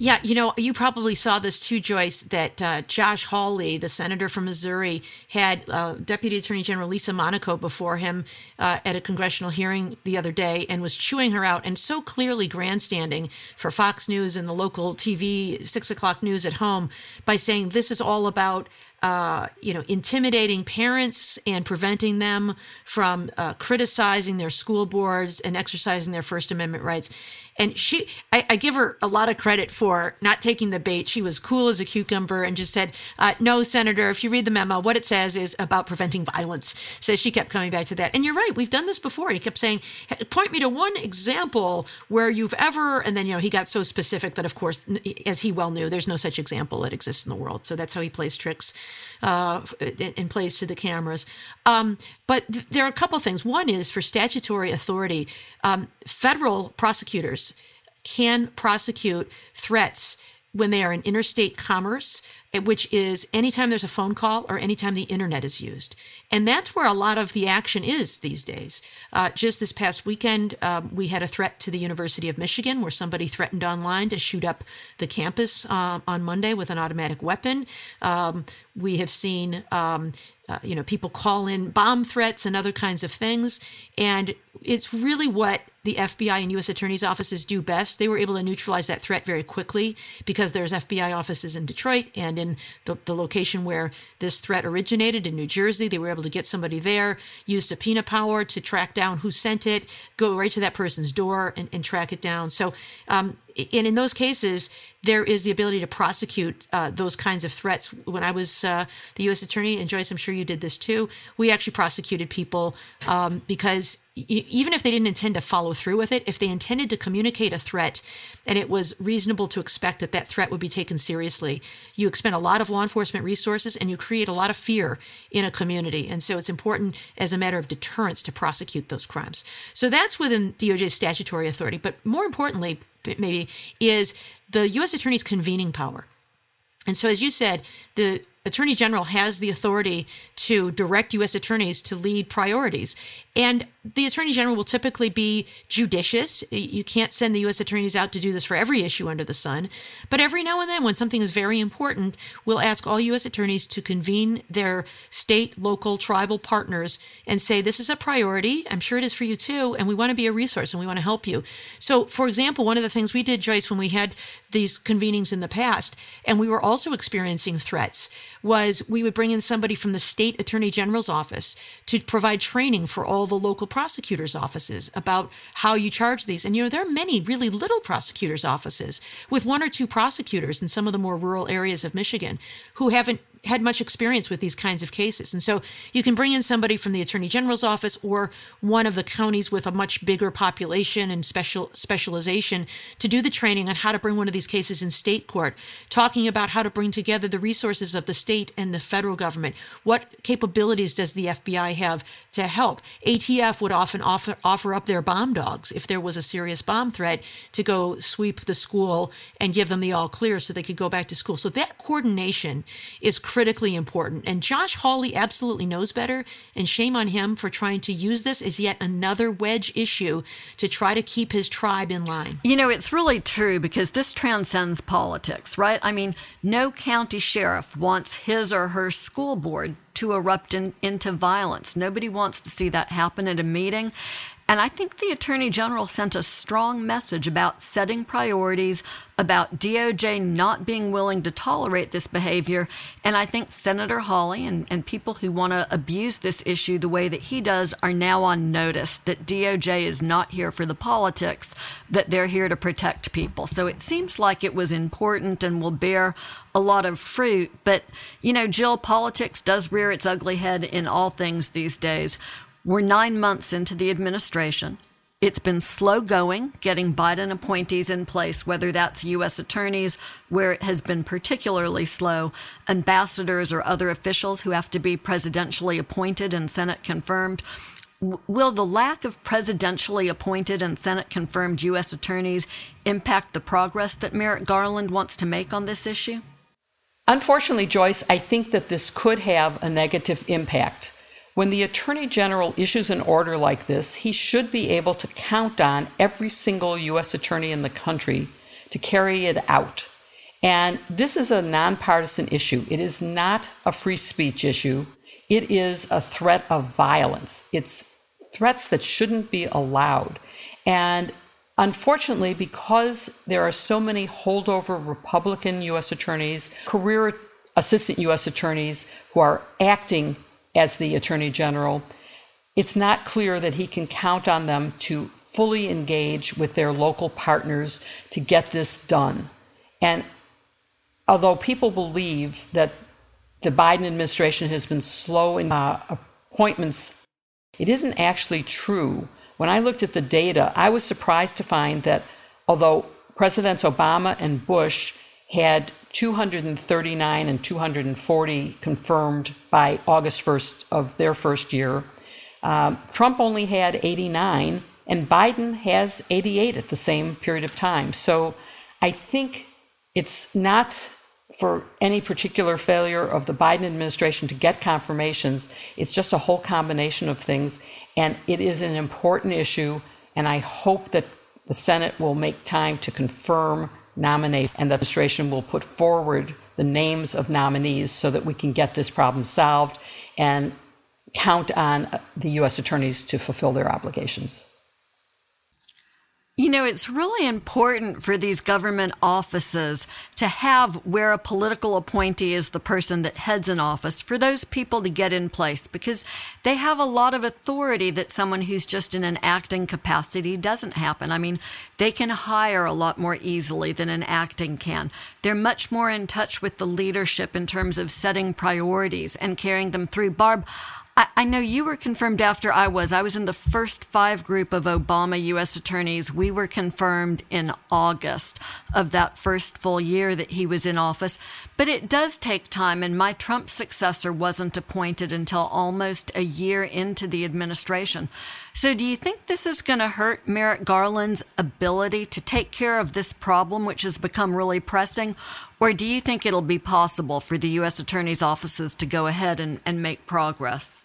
Yeah, you know, you probably saw this too, Joyce, that uh, Josh Hawley, the senator from Missouri, had uh, Deputy Attorney General Lisa Monaco before him uh, at a congressional hearing the other day and was chewing her out and so clearly grandstanding for Fox News and the local T V six o'clock news at home by saying this is all about Uh, you know, intimidating parents and preventing them from uh, criticizing their school boards and exercising their First Amendment rights. And she, I, I give her a lot of credit for not taking the bait. She was cool as a cucumber and just said, uh, no, Senator, if you read the memo, what it says is about preventing violence. So she kept coming back to that. And you're right, we've done this before. He kept saying, point me to one example where you've ever, and then, you know, he got so specific that, of course, as he well knew, there's no such example that exists in the world. So that's how he plays tricks Uh, in place to the cameras. Um, but th- there are a couple things. One is for statutory authority, um, federal prosecutors can prosecute threats when they are in interstate commerce, which is anytime there's a phone call or anytime the internet is used. And that's where a lot of the action is these days. Uh, just this past weekend, um, we had a threat to the University of Michigan where somebody threatened online to shoot up the campus uh, on Monday with an automatic weapon. Um, we have seen, um, uh, you know, people call in bomb threats and other kinds of things. And it's really what the F B I and U S attorneys' offices do best. They were able to neutralize that threat very quickly because there's F B I offices in Detroit and in the, the location where this threat originated in New Jersey. They were able to get somebody there, use subpoena power to track down who sent it, go right to that person's door and, and track it down. So, um, and in those cases, there is the ability to prosecute uh, those kinds of threats. When I was uh, the U S attorney, and Joyce, I'm sure you did this too, we actually prosecuted people um, because even if they didn't intend to follow through with it, if they intended to communicate a threat and it was reasonable to expect that that threat would be taken seriously, you expend a lot of law enforcement resources and you create a lot of fear in a community. And so it's important as a matter of deterrence to prosecute those crimes. So that's within D O J's statutory authority. But more importantly, maybe, is the U S attorney's convening power. And so as you said, the Attorney General has the authority to direct U S attorneys to lead priorities. And the Attorney General will typically be judicious. You can't send the U S attorneys out to do this for every issue under the sun. But every now and then, when something is very important, we'll ask all U S attorneys to convene their state, local, tribal partners and say, this is a priority. I'm sure it is for you too. And we want to be a resource and we want to help you. So, for example, one of the things we did, Joyce, when we had these convenings in the past, and we were also experiencing threats, was we would bring in somebody from the state attorney general's office to provide training for all the local prosecutors' offices about how you charge these. And, you know, there are many really little prosecutors' offices with one or two prosecutors in some of the more rural areas of Michigan who haven't had much experience with these kinds of cases. And so you can bring in somebody from the attorney general's office or one of the counties with a much bigger population and special specialization to do the training on how to bring one of these cases in state court, talking about how to bring together the resources of the state and the federal government. What capabilities does the F B I have to help? A T F would often offer, offer up their bomb dogs if there was a serious bomb threat to go sweep the school and give them the all clear so they could go back to school. So that coordination is critically important. And Josh Hawley absolutely knows better. And shame on him for trying to use this as yet another wedge issue to try to keep his tribe in line. You know, it's really true because this transcends politics, right? I mean, no county sheriff wants his or her school board to erupt in, into violence. Nobody wants to see that happen at a meeting. And I think the Attorney General sent a strong message about setting priorities, about D O J not being willing to tolerate this behavior. And I think Senator Hawley and, and people who want to abuse this issue the way that he does are now on notice that D O J is not here for the politics, that they're here to protect people. So it seems like it was important and will bear a lot of fruit. But, you know, Jill, politics does rear its ugly head in all things these days. We're nine months into the administration. It's been slow going, getting Biden appointees in place, whether that's U S attorneys, where it has been particularly slow, ambassadors or other officials who have to be presidentially appointed and Senate confirmed. Will the lack of presidentially appointed and Senate confirmed U S attorneys impact the progress that Merrick Garland wants to make on this issue? Unfortunately, Joyce, I think that this could have a negative impact. When the Attorney General issues an order like this, he should be able to count on every single U S attorney in the country to carry it out. And this is a nonpartisan issue. It is not a free speech issue. It is a threat of violence. It's threats that shouldn't be allowed. And unfortunately, because there are so many holdover Republican U S attorneys, career assistant U S attorneys who are acting as the Attorney General, it's not clear that he can count on them to fully engage with their local partners to get this done. And although people believe that the Biden administration has been slow in uh, appointments, it isn't actually true. When I looked at the data, I was surprised to find that although Presidents Obama and Bush had two hundred thirty-nine and two hundred forty confirmed by August first of their first year. Um, Trump only had eighty-nine, and Biden has eighty-eight at the same period of time. So I think it's not for any particular failure of the Biden administration to get confirmations. It's just a whole combination of things, and it is an important issue, and I hope that the Senate will make time to confirm nominate, and the administration will put forward the names of nominees so that we can get this problem solved and count on the U S attorneys to fulfill their obligations. You know, it's really important for these government offices to have where a political appointee is the person that heads an office, for those people to get in place, because they have a lot of authority that someone who's just in an acting capacity doesn't happen. I mean, they can hire a lot more easily than an acting can. They're much more in touch with the leadership in terms of setting priorities and carrying them through. Barb, I know you were confirmed after I was. I was in the first five group of Obama U S attorneys. We were confirmed in August of that first full year that he was in office. But it does take time, and my Trump successor wasn't appointed until almost a year into the administration. So do you think this is going to hurt Merrick Garland's ability to take care of this problem, which has become really pressing? Or do you think it'll be possible for the U S attorney's offices to go ahead and, and make progress?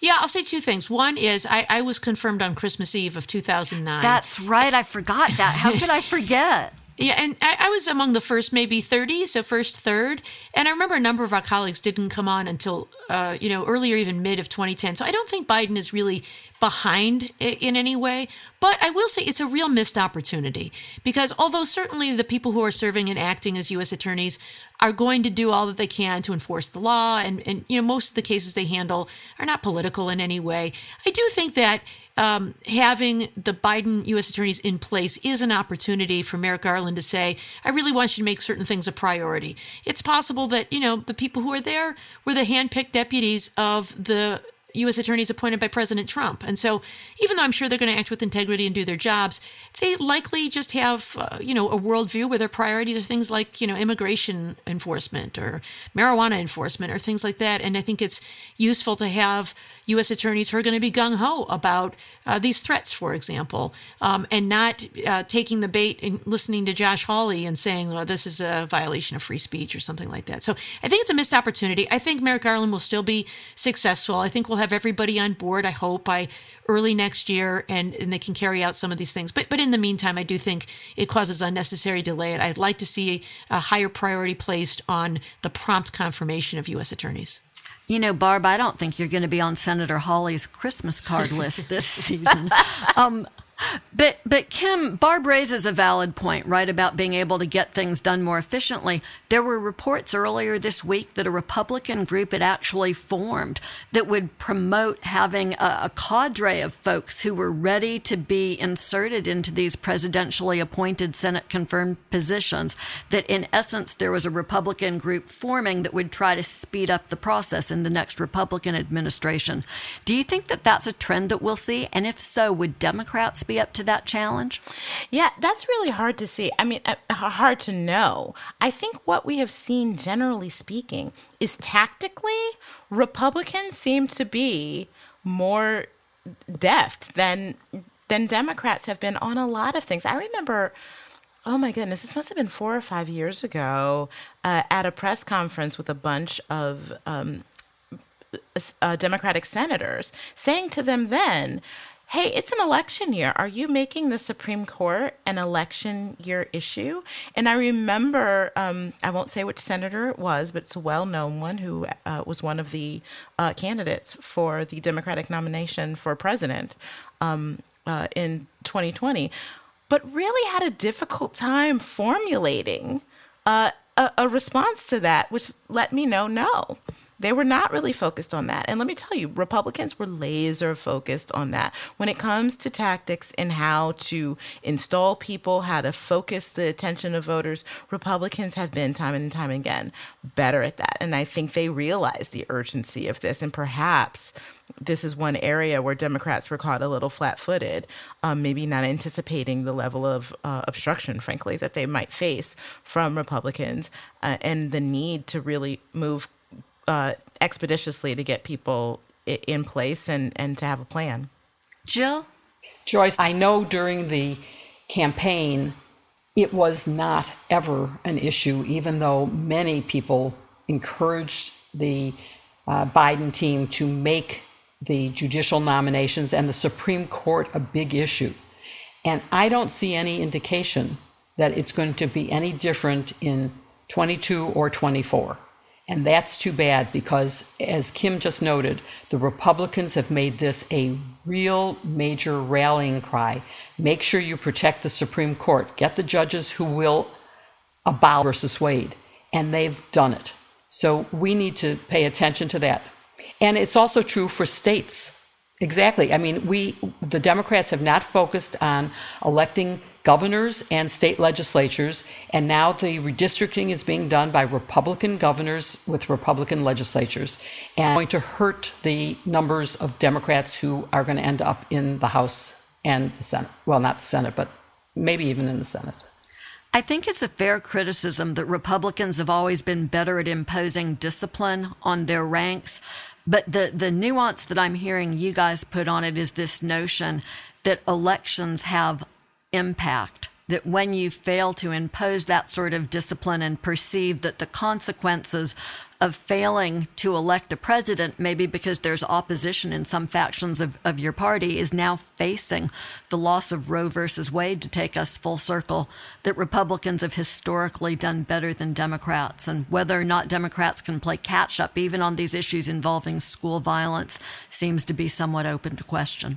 Yeah, I'll say two things. One is I, I was confirmed on Christmas Eve of two thousand nine. That's right. I forgot that. How could I forget? Yeah, and I, I was among the first maybe thirty, so first third. And I remember a number of our colleagues didn't come on until, uh, you know, earlier, even mid of twenty ten. So I don't think Biden is really behind in any way. But I will say it's a real missed opportunity, because although certainly the people who are serving and acting as U S attorneys are going to do all that they can to enforce the law, and, and you know, most of the cases they handle are not political in any way, I do think that um, having the Biden U S attorneys in place is an opportunity for Merrick Garland to say, I really want you to make certain things a priority. It's possible that, you know, the people who are there were the handpicked deputies of the U S attorneys appointed by President Trump. And so even though I'm sure they're going to act with integrity and do their jobs, they likely just have, uh, you know, a worldview where their priorities are things like, you know, immigration enforcement or marijuana enforcement or things like that. And I think it's useful to have U S attorneys who are going to be gung-ho about uh, these threats, for example, um, and not uh, taking the bait and listening to Josh Hawley and saying, well, this is a violation of free speech or something like that. So I think it's a missed opportunity. I think Merrick Garland will still be successful. I think we'll have have everybody on board, I hope, by early next year, and, and they can carry out some of these things. But but in the meantime, I do think it causes unnecessary delay, and I'd like to see a higher priority placed on the prompt confirmation of U S attorneys. You know, Barb, I don't think you're going to be on Senator Hawley's Christmas card list this season. Um, but, but Kim, Barb raises a valid point, right, about being able to get things done more efficiently. There were reports earlier this week that a Republican group had actually formed that would promote having a, a cadre of folks who were ready to be inserted into these presidentially appointed Senate-confirmed positions, that in essence there was a Republican group forming that would try to speed up the process in the next Republican administration. Do you think that that's a trend that we'll see? And if so, would Democrats be up to that challenge? Yeah, that's really hard to see. I mean, uh, hard to know. I think what we have seen, generally speaking, is tactically, Republicans seem to be more deft than than Democrats have been on a lot of things. I remember, oh my goodness, this must have been four or five years ago, uh, at a press conference with a bunch of um, uh, Democratic senators, saying to them then, hey, it's an election year. Are you making the Supreme Court an election year issue? And I remember, um, I won't say which senator it was, but it's a well-known one who uh, was one of the uh, candidates for the Democratic nomination for president um, uh, in twenty twenty, but really had a difficult time formulating uh, a, a response to that, which let me know no. They were not really focused on that. And let me tell you, Republicans were laser focused on that. When it comes to tactics and how to install people, how to focus the attention of voters, Republicans have been time and time again better at that. And I think they realize the urgency of this. And perhaps this is one area where Democrats were caught a little flat-footed, um, maybe not anticipating the level of uh, obstruction, frankly, that they might face from Republicans uh, and the need to really move Uh, expeditiously to get people in place and, and to have a plan. Jill? Joyce, I know during the campaign, it was not ever an issue, even though many people encouraged the uh, Biden team to make the judicial nominations and the Supreme Court a big issue. And I don't see any indication that it's going to be any different in twenty-two or twenty-four. And that's too bad, because, as Kim just noted, the Republicans have made this a real major rallying cry. Make sure you protect the Supreme Court. Get the judges who will abolish Roe versus Wade. And they've done it. So we need to pay attention to that. And it's also true for states. Exactly. I mean, we, the Democrats have not focused on electing governors and state legislatures, and now the redistricting is being done by Republican governors with Republican legislatures, and going to hurt the numbers of Democrats who are going to end up in the House and the Senate. Well, not the Senate, but maybe even in the Senate. I think it's a fair criticism that Republicans have always been better at imposing discipline on their ranks, but the, the nuance that I'm hearing you guys put on it is this notion that elections have impact that when you fail to impose that sort of discipline and perceive that the consequences of failing to elect a president, maybe because there's opposition in some factions of, of your party, is now facing the loss of Roe versus Wade, to take us full circle, that Republicans have historically done better than Democrats. And whether or not Democrats can play catch up, even on these issues involving school violence, seems to be somewhat open to question.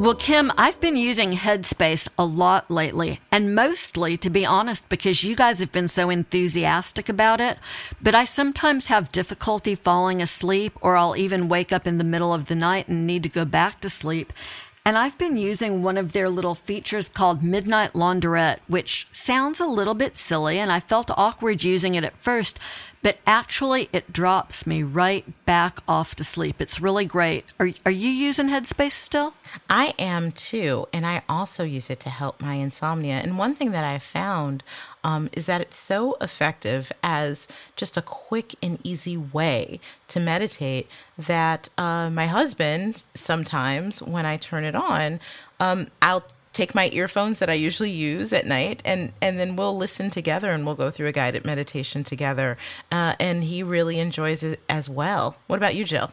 Well, Kim, I've been using Headspace a lot lately, and mostly, to be honest, because you guys have been so enthusiastic about it. But I sometimes have difficulty falling asleep, or I'll even wake up in the middle of the night and need to go back to sleep. And I've been using one of their little features called Midnight Launderette, which sounds a little bit silly, and I felt awkward using it at first, but actually it drops me right back off to sleep. It's really great. Are, are you using Headspace still? I am too, and I also use it to help my insomnia. And one thing that I found um, is that it's so effective as just a quick and easy way to meditate that uh, my husband, sometimes when I turn it on, um, I'll take my earphones that I usually use at night, and, and then we'll listen together and we'll go through a guided meditation together. Uh, and he really enjoys it as well. What about you, Jill?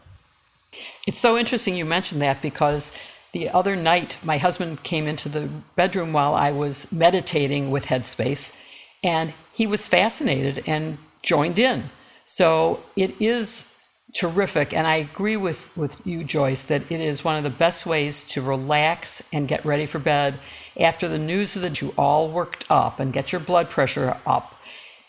It's so interesting you mentioned that, because the other night my husband came into the bedroom while I was meditating with Headspace, and he was fascinated and joined in. So it is terrific. And I agree with, with you, Joyce, that it is one of the best ways to relax and get ready for bed after the news that you all worked up and get your blood pressure up.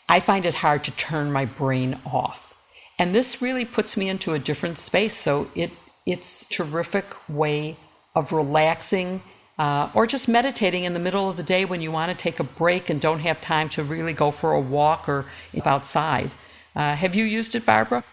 I find it hard to turn my brain off. And this really puts me into a different space. So it it's a terrific way of relaxing uh, or just meditating in the middle of the day when you want to take a break and don't have time to really go for a walk or outside. Uh, have you used it, Barbara?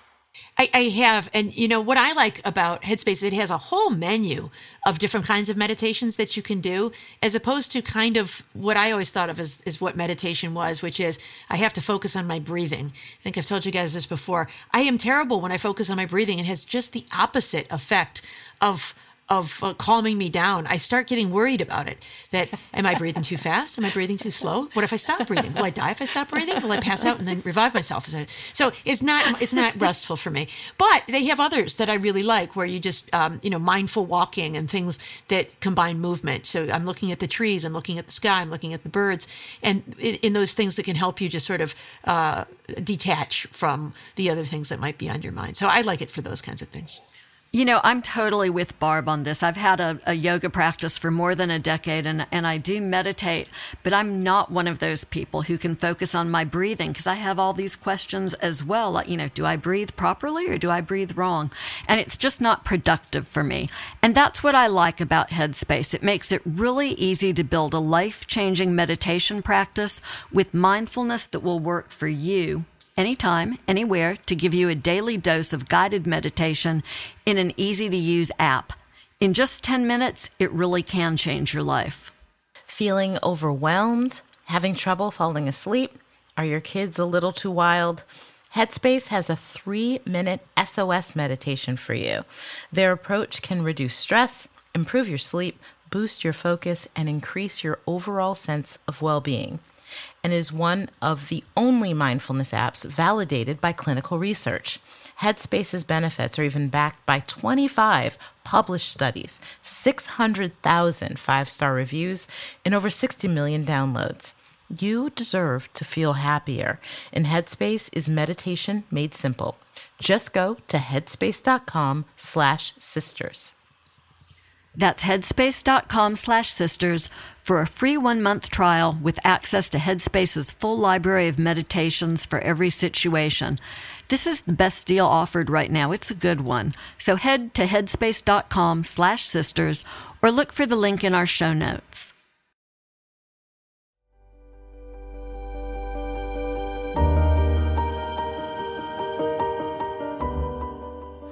I, I have. And, you know, what I like about Headspace, it has a whole menu of different kinds of meditations that you can do, as opposed to kind of what I always thought of as, as what meditation was, which is I have to focus on my breathing. I think I've told you guys this before. I am terrible when I focus on my breathing. It has just the opposite effect of of uh, calming me down. I start getting worried about it. That, am I breathing too fast? Am I breathing too slow? What if I stop breathing? Will I die if I stop breathing? Will I pass out and then revive myself? So it's not it's not restful for me. But they have others that I really like, where you just, um, you know, mindful walking and things that combine movement. So I'm looking at the trees, I'm looking at the sky, I'm looking at the birds, and in, in those things that can help you just sort of uh, detach from the other things that might be on your mind. So I like it for those kinds of things. You know, I'm totally with Barb on this. I've had a, a yoga practice for more than a decade, and, and I do meditate, but I'm not one of those people who can focus on my breathing, because I have all these questions as well. Like, you know, do I breathe properly or do I breathe wrong? And it's just not productive for me. And that's what I like about Headspace. It makes it really easy to build a life-changing meditation practice with mindfulness that will work for you, anytime, anywhere, to give you a daily dose of guided meditation in an easy-to-use app. In just ten minutes, it really can change your life. Feeling overwhelmed? Having trouble falling asleep? Are your kids a little too wild? Headspace has a three-minute S O S meditation for you. Their approach can reduce stress, improve your sleep, boost your focus, and increase your overall sense of well-being, and is one of the only mindfulness apps validated by clinical research. Headspace's benefits are even backed by twenty-five published studies, six hundred thousand five-star reviews, and over sixty million downloads. You deserve to feel happier, and Headspace is meditation made simple. Just go to headspace.com slash sisters. That's headspace.com slash sisters for a free one-month trial with access to Headspace's full library of meditations for every situation. This is the best deal offered right now. It's a good one. So head to headspace.com slash sisters or look for the link in our show notes.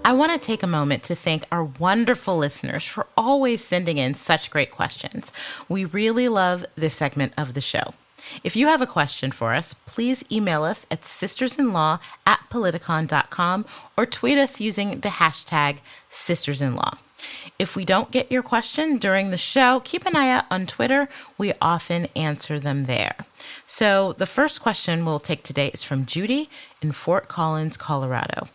I want to take a moment to thank our wonderful listeners for always sending in such great questions. We really love this segment of the show. If you have a question for us, please email us at sistersinlaw at politicon dot com or tweet us using the hashtag sistersinlaw. If we don't get your question during the show, keep an eye out on Twitter. We often answer them there. So the first question we'll take today is from Judy in Fort Collins, Colorado.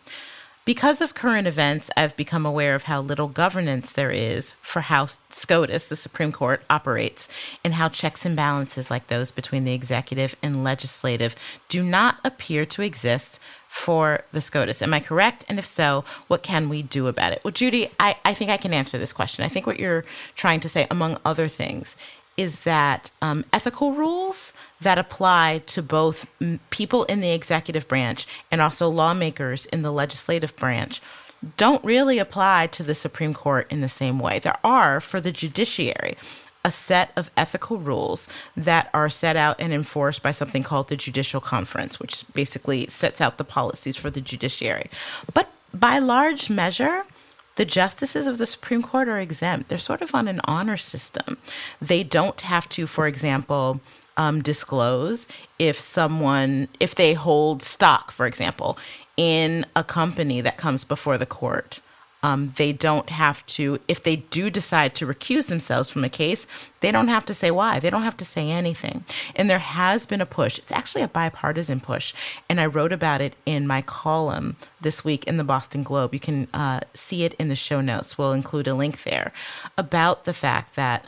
Because of current events, I've become aware of how little governance there is for how SCOTUS, the Supreme Court, operates, and how checks and balances like those between the executive and legislative do not appear to exist for the SCOTUS. Am I correct? And if so, what can we do about it? Well, Judy, I, I think I can answer this question. I think what you're trying to say, among other things, is that um, ethical rules that apply to both m- people in the executive branch and also lawmakers in the legislative branch don't really apply to the Supreme Court in the same way. There are, for the judiciary, a set of ethical rules that are set out and enforced by something called the Judicial Conference, which basically sets out the policies for the judiciary. But by large measure, the justices of the Supreme Court are exempt. They're sort of on an honor system. They don't have to, for example, um, disclose if someone, if they hold stock, for example, in a company that comes before the court. Um, they don't have to, if they do decide to recuse themselves from a case, they don't have to say why. They don't have to say anything. And there has been a push. It's actually a bipartisan push. And I wrote about it in my column this week in the Boston Globe. You can uh, see it in the show notes. We'll include a link there about the fact that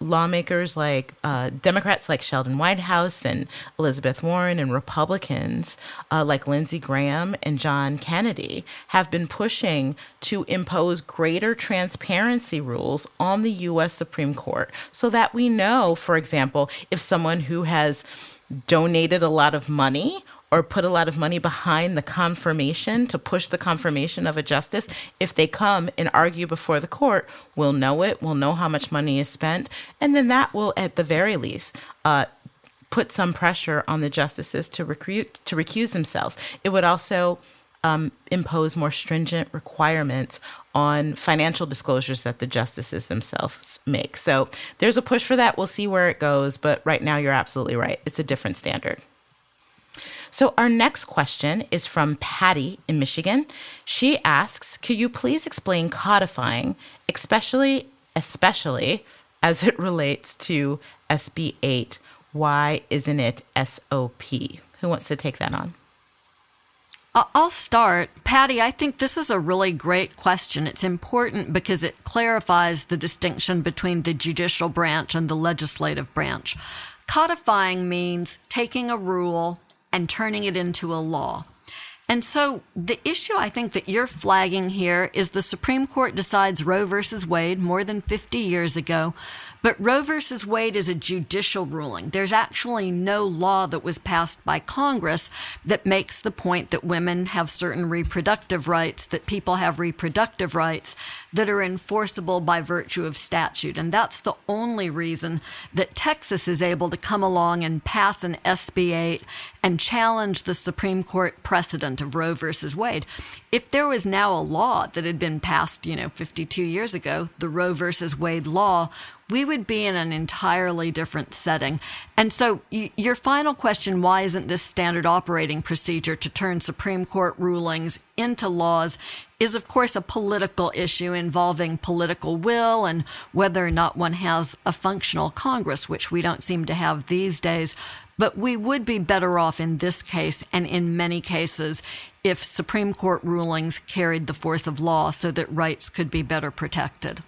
lawmakers like uh, Democrats like Sheldon Whitehouse and Elizabeth Warren and Republicans uh, like Lindsey Graham and John Kennedy have been pushing to impose greater transparency rules on the U S Supreme Court so that we know, for example, if someone who has donated a lot of money or put a lot of money behind the confirmation to push the confirmation of a justice, if they come and argue before the court, we'll know it, we'll know how much money is spent, and then that will, at the very least, uh, put some pressure on the justices to, recru- to recuse themselves. It would also um, impose more stringent requirements on financial disclosures that the justices themselves make. So there's a push for that. We'll see where it goes, but right now you're absolutely right. It's a different standard. So our next question is from Patty in Michigan. She asks, could you please explain codifying, especially especially as it relates to S B eight? Why isn't it S O P? Who wants to take that on? I'll start. Patty, I think this is a really great question. It's important because it clarifies the distinction between the judicial branch and the legislative branch. Codifying means taking a rule and turning it into a law. And so the issue I think that you're flagging here is the Supreme Court decides Roe versus Wade more than fifty years ago, but Roe versus Wade is a judicial ruling. There's actually no law that was passed by Congress that makes the point that women have certain reproductive rights, that people have reproductive rights that are enforceable by virtue of statute. And that's the only reason that Texas is able to come along and pass an S B eight and challenge the Supreme Court precedent of Roe versus Wade. If there was now a law that had been passed, you know, fifty-two years ago, the Roe versus Wade law, we would be in an entirely different setting. And so y- your final question, why isn't this standard operating procedure to turn Supreme Court rulings into laws, is of course a political issue involving political will and whether or not one has a functional Congress, which we don't seem to have these days. But we would be better off in this case and in many cases if Supreme Court rulings carried the force of law so that rights could be better protected.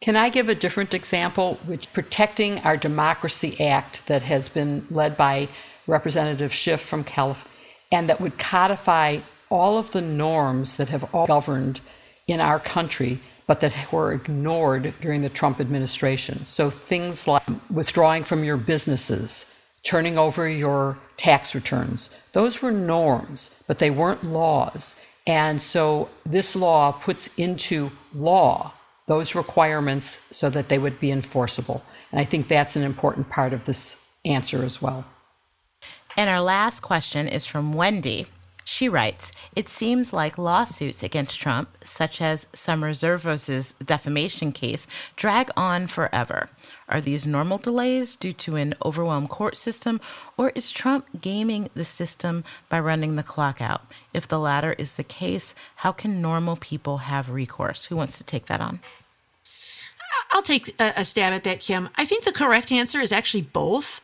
Can I give a different example, which Protecting Our Democracy Act that has been led by Representative Schiff from California, and that would codify all of the norms that have all governed in our country, but that were ignored during the Trump administration. So things like withdrawing from your businesses, turning over your tax returns, those were norms, but they weren't laws. And so this law puts into law those requirements so that they would be enforceable. And I think that's an important part of this answer as well. And our last question is from Wendy. She writes, "It seems like lawsuits against Trump, such as Summer Zervos' defamation case, drag on forever. Are these normal delays due to an overwhelmed court system, or is Trump gaming the system by running the clock out? If the latter is the case, how can normal people have recourse?" Who wants to take that on? I'll take a stab at that, Kim. I think the correct answer is actually both.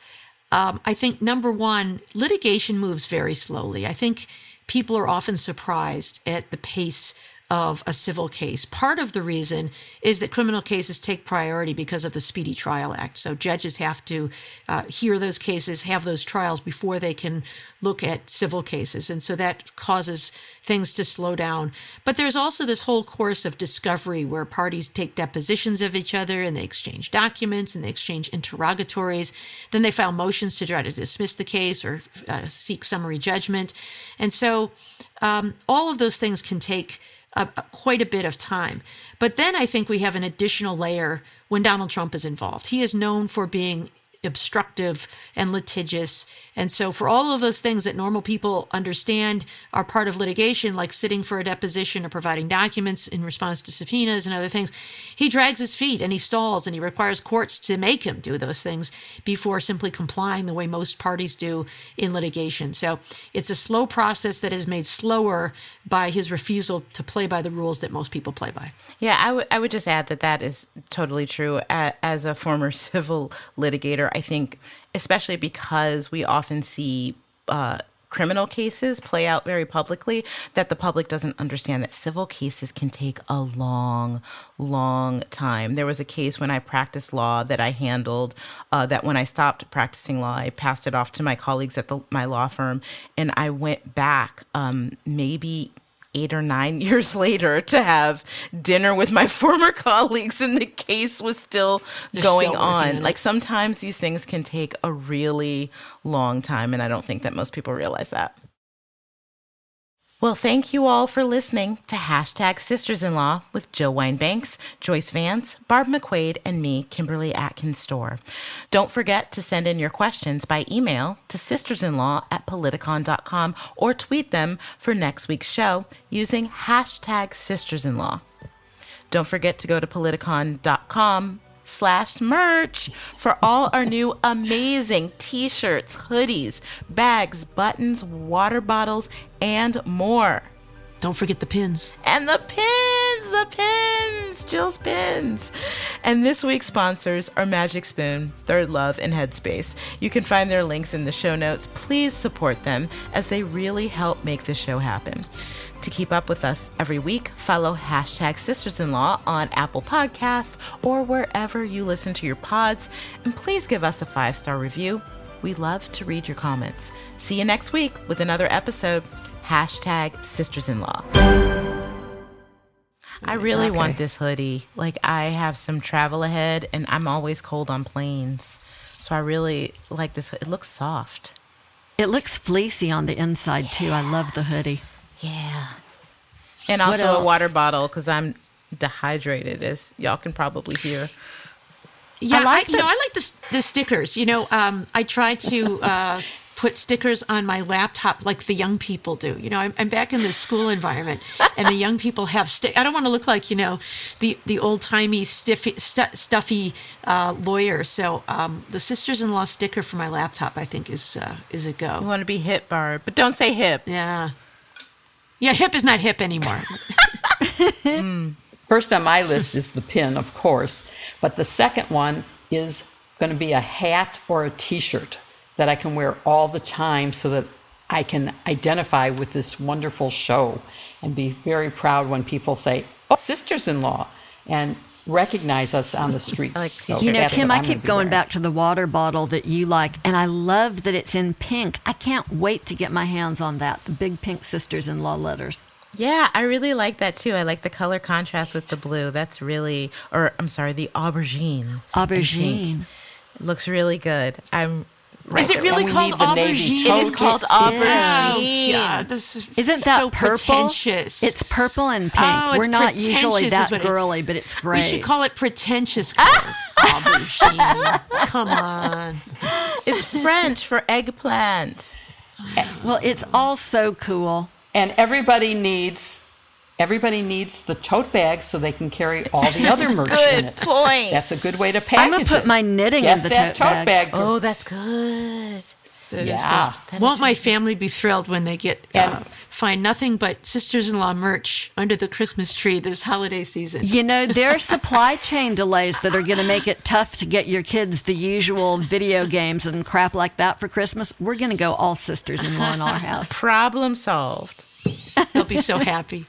Um, I think, number one, litigation moves very slowly. I think people are often surprised at the pace of a civil case. Part of the reason is that criminal cases take priority because of the Speedy Trial Act. So judges have to uh, hear those cases, have those trials before they can look at civil cases. And so that causes things to slow down. But there's also this whole course of discovery where parties take depositions of each other and they exchange documents and they exchange interrogatories. Then they file motions to try to dismiss the case or uh, seek summary judgment. And so um, all of those things can take Uh, quite a bit of time. But then I think we have an additional layer when Donald Trump is involved. He is known for being obstructive and litigious. And so for all of those things that normal people understand are part of litigation, like sitting for a deposition or providing documents in response to subpoenas and other things, he drags his feet and he stalls and he requires courts to make him do those things before simply complying the way most parties do in litigation. So it's a slow process that is made slower by his refusal to play by the rules that most people play by. Yeah, I, w- I would just add that that is totally true. As a former civil litigator, I think, especially because we often see uh, criminal cases play out very publicly, that the public doesn't understand that civil cases can take a long, long time. There was a case when I practiced law that I handled uh, that when I stopped practicing law, I passed it off to my colleagues at the, my law firm, and I went back um, maybe eight or nine years later to have dinner with my former colleagues, and the case was still They're going still on. Like, sometimes these things can take a really long time, and I don't think that most people realize that. Well, thank you all for listening to Hashtag Sisters-in-Law with Jill Wine-Banks, Joyce Vance, Barb McQuade, and me, Kimberly Atkins Stohr. Don't forget to send in your questions by email to sistersinlaw at politicon dot com or tweet them for next week's show using hashtag Sisters-in-Law. Don't forget to go to politicon dot com slash merch for all our new amazing t-shirts, hoodies, bags, buttons, water bottles, and more. Don't forget the pins. And the pins, the pins, Jill's pins. And this week's sponsors are Magic Spoon, Third Love, and Headspace. You can find their links in the show notes. Please support them as they really help make this show happen. To keep up with us every week, follow hashtag Sisters-in-Law on Apple Podcasts or wherever you listen to your pods. And please give us a five-star review. We love to read your comments. See you next week with another episode. Hashtag Sisters-in-Law. I really okay. want this hoodie. Like, I have some travel ahead, and I'm always cold on planes. So I really like this. It looks soft. It looks fleecy on the inside, yeah. too. I love the hoodie. Yeah. And also a water bottle because I'm dehydrated, as y'all can probably hear. Yeah, I like I, you know, I like the, the stickers. You know, um, I try to uh, put stickers on my laptop like the young people do. You know, I'm, I'm back in the school environment and the young people have stick. I don't want to look like, you know, the, the old-timey, stiffy, st- stuffy uh, lawyer. So um, the Sisters-in-Law sticker for my laptop, I think, is, uh, is a go. You want to be hip, Barb, but don't say hip. Yeah. Yeah, hip is not hip anymore. mm. First on my list is the pin, of course. But the second one is going to be a hat or a T-shirt that I can wear all the time so that I can identify with this wonderful show and be very proud when people say, oh, sisters-in-law, and recognize us on the street. Like, so you know, Kim, I keep going wearing. back to the water bottle that you like, and I love that it's in pink. I can't wait to get my hands on that, the big pink Sisters-in-Law letters. Yeah, I really like that, too. I like the color contrast with the blue. That's really, or I'm sorry, the aubergine. Aubergine. It looks really good. I'm Right is it really called aubergine? It is called aubergine. Yeah. Oh, this is Isn't that so purple? Pretentious. It's purple and pink. Oh, it's We're not usually that girly, it, but it's great. We should call it pretentious color. Aubergine. Come on. It's French for eggplant. Well, it's all so cool. And everybody needs everybody needs the tote bag so they can carry all the other merch in it. Good point. That's a good way to package it. I'm gonna put it. my knitting Get in the that tote, tote bag. bag. Oh, that's good. That yeah. Good. Won't my family be thrilled when they get uh, find nothing but Sisters-in-Law merch under the Christmas tree this holiday season? You know, there are supply chain delays that are going to make it tough to get your kids the usual video games and crap like that for Christmas. We're going to go all Sisters-in-Law in our house. Problem solved. They'll be so happy.